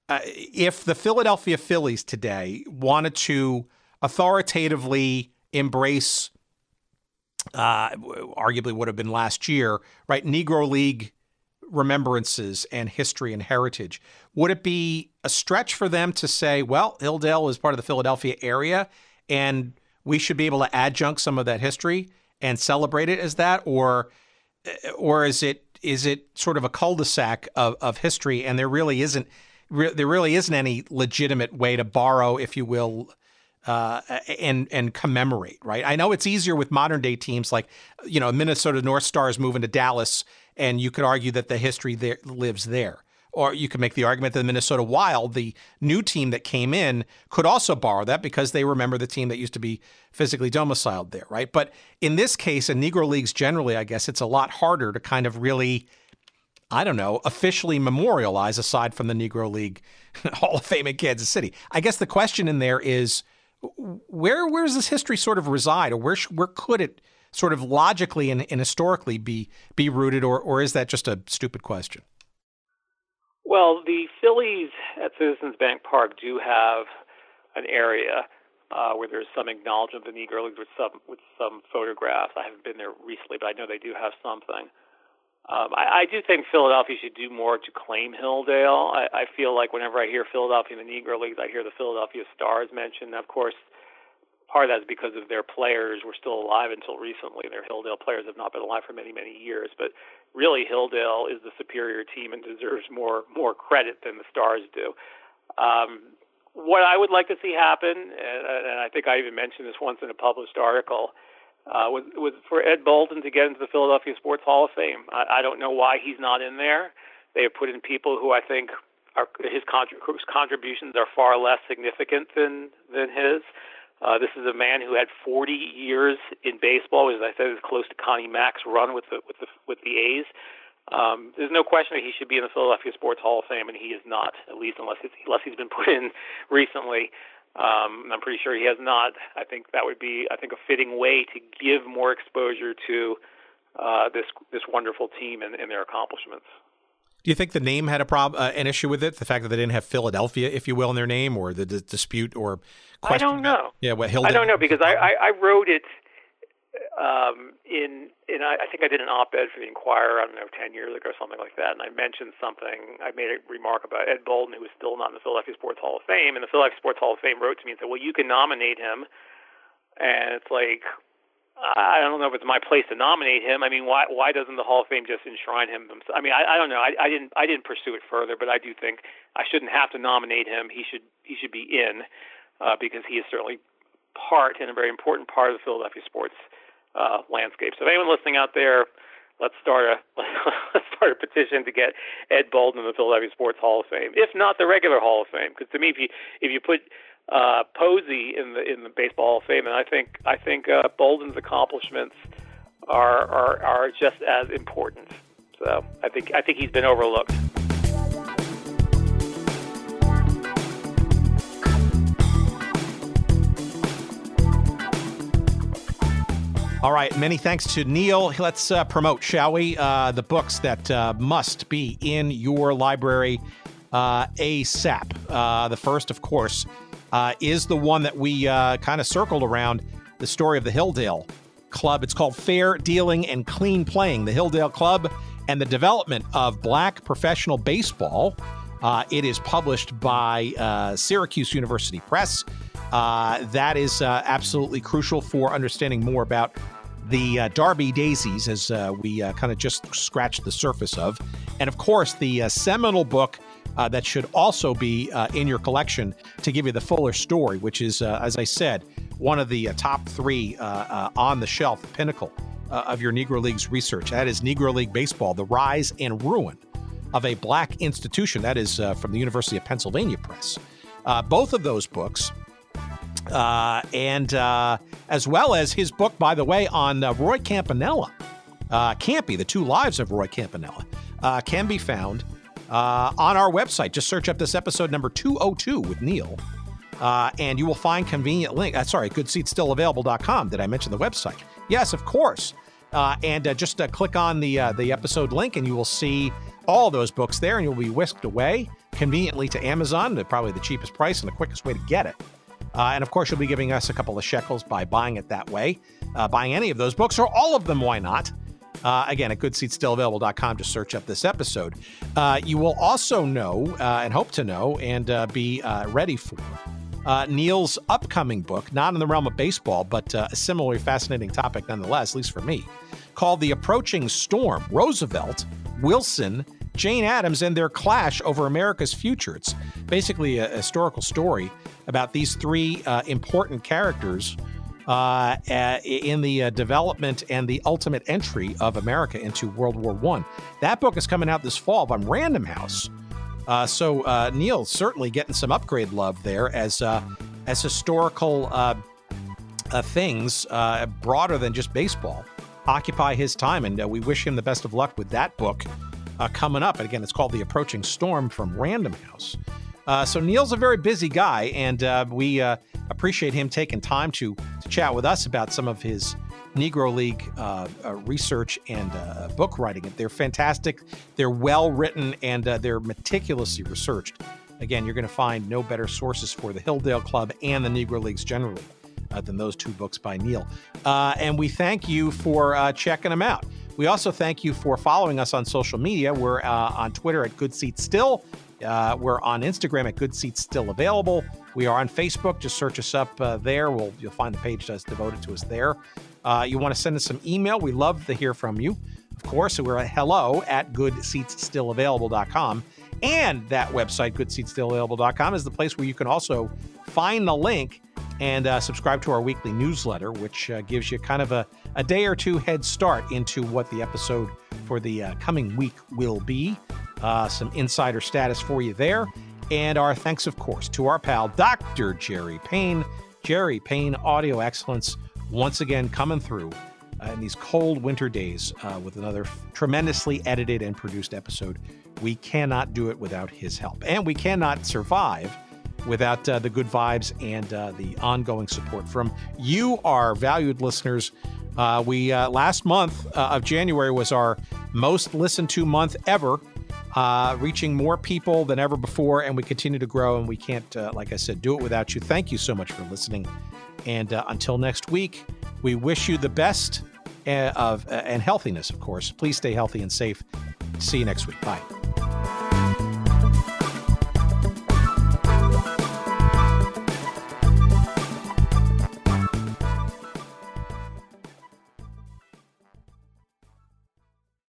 If the Philadelphia Phillies today wanted to authoritatively embrace, arguably would have been last year, right, Negro League remembrances and history and heritage, would it be a stretch for them to say, well, Hilldale is part of the Philadelphia area and we should be able to adjunct some of that history and celebrate it as that? Or is it sort of a cul-de-sac of history, and there really isn't any legitimate way to borrow, if you will, and commemorate, right? I know it's easier with modern day teams like, Minnesota North Stars moving to Dallas, and you could argue that the history there lives there. Or you could make the argument that the Minnesota Wild, the new team that came in, could also borrow that because they remember the team that used to be physically domiciled there, right? But in this case, in Negro Leagues generally, I guess it's a lot harder to kind of really, I don't know, officially memorialize, aside from the Negro League Hall of Fame in Kansas City. I guess the question in there is, where does this history sort of reside, or where could it sort of logically and historically be rooted, or is that just a stupid question? Well, the Phillies at Citizens Bank Park do have an area where there's some acknowledgement of the Negro Leagues with some photographs. I haven't been there recently, but I know they do have something. I do think Philadelphia should do more to claim Hilldale. I feel like whenever I hear Philadelphia and the Negro Leagues, I hear the Philadelphia Stars mentioned. Of course, part of that is because of their players were still alive until recently. Their Hilldale players have not been alive for many, many years, but really, Hilldale is the superior team and deserves more credit than the Stars do. What I would like to see happen, and I think I even mentioned this once in a published article, was for Ed Bolden to get into the Philadelphia Sports Hall of Fame. I don't know why he's not in there. They have put in people who I think whose contributions are far less significant than his. This is a man who had 40 years in baseball, which, as I said, is close to Connie Mack's run with the A's. There's no question that he should be in the Philadelphia Sports Hall of Fame, and he is not, at least unless he's been put in recently. I'm pretty sure he has not. I think that would be, a fitting way to give more exposure to this wonderful team and their accomplishments. Do you think the name had a an issue with it? The fact that they didn't have Philadelphia, if you will, in their name, or the dispute or question? I don't know. Yeah, what Hilldale? I don't know, because I wrote it I think I did an op-ed for the Inquirer, I don't know, 10 years ago or something like that, and I mentioned something, I made a remark about Ed Bolden, who was still not in the Philadelphia Sports Hall of Fame, and the Philadelphia Sports Hall of Fame wrote to me and said, well, you can nominate him, and it's like, I don't know if it's my place to nominate him. I mean, why doesn't the Hall of Fame just enshrine him themselves? I mean, I don't know. I didn't pursue it further, but I do think I shouldn't have to nominate him. He should be in, because he is certainly part and a very important part of the Philadelphia sports landscape. So if anyone listening out there, let's start a petition to get Ed Bolden in the Philadelphia Sports Hall of Fame, if not the regular Hall of Fame. Because to me, if you put Posey in the Baseball Hall of Fame, and I think Bolden's accomplishments are just as important. So I think he's been overlooked. All right, many thanks to Neil. Let's promote, shall we? The books that must be in your library ASAP. The first, of course, is the one that we kind of circled around, the story of the Hilldale Club. It's called Fair Dealing and Clean Playing, the Hilldale Club and the Development of Black Professional Baseball. It is published by Syracuse University Press. That is absolutely crucial for understanding more about the Darby Daisies, as we kind of just scratched the surface of. And of course, the seminal book that should also be in your collection to give you the fuller story, which is, as I said, one of the top three on the shelf, the pinnacle of your Negro Leagues research. That is Negro League Baseball: The Rise and Ruin of a Black Institution. That is from the University of Pennsylvania Press. Both of those books, and as well as his book, by the way, on Roy Campanella, Campy, The Two Lives of Roy Campanella, can be found on our website. Just search up this episode number 202 with Neil, and you will find convenient link. GoodSeatsStillAvailable.com. Did I mention the website? Yes, of course. And just click on the episode link, and you will see all those books there, and you'll be whisked away conveniently to Amazon, at probably the cheapest price and the quickest way to get it. And of course, you'll be giving us a couple of shekels by buying it that way, buying any of those books or all of them. Why not? Again, at goodseatsstillavailable.com, just search up this episode. You will also know and hope to know and be ready for Neil's upcoming book, not in the realm of baseball, but a similarly fascinating topic nonetheless, at least for me, called The Approaching Storm: Roosevelt, Wilson, Jane Addams, and Their Clash Over America's Future. It's basically a historical story about these three important characters in the development and the ultimate entry of America into World War I. That book is coming out this fall from Random House. So Neil's certainly getting some upgrade love there as historical things broader than just baseball occupy his time. And we wish him the best of luck with that book coming up. And again, it's called The Approaching Storm from Random House. So Neil's a very busy guy, and we appreciate him taking time to chat with us about some of his Negro League research and book writing. They're fantastic, they're well-written, and they're meticulously researched. Again, you're going to find no better sources for the Hilldale Club and the Negro Leagues generally than those two books by Neil. And we thank you for checking them out. We also thank you for following us on social media. We're on Twitter at Good Seats Still. We're on Instagram at Good Seats Still Available. We are on Facebook. Just search us up there. You'll find the page that's devoted to us there. You want to send us some email. We love to hear from you, of course. So we're at hello@goodseatsstillavailable.com. And that website, goodseatsstillavailable.com, is the place where you can also find the link and subscribe to our weekly newsletter, which gives you kind of a day or two head start into what the episode for the coming week will be. Some insider status for you there. And our thanks, of course, to our pal, Dr. Jerry Payne. Jerry Payne, audio excellence, once again coming through in these cold winter days with another tremendously edited and produced episode. We cannot do it without his help. And we cannot survive without the good vibes and the ongoing support from you, our valued listeners. We last month of January was our most listened to month ever. reaching more people than ever before, and we continue to grow, and we can't, like I said, do it without you. Thank you so much for listening. And until next week, we wish you the best and healthiness, of course. Please stay healthy and safe. See you next week. Bye.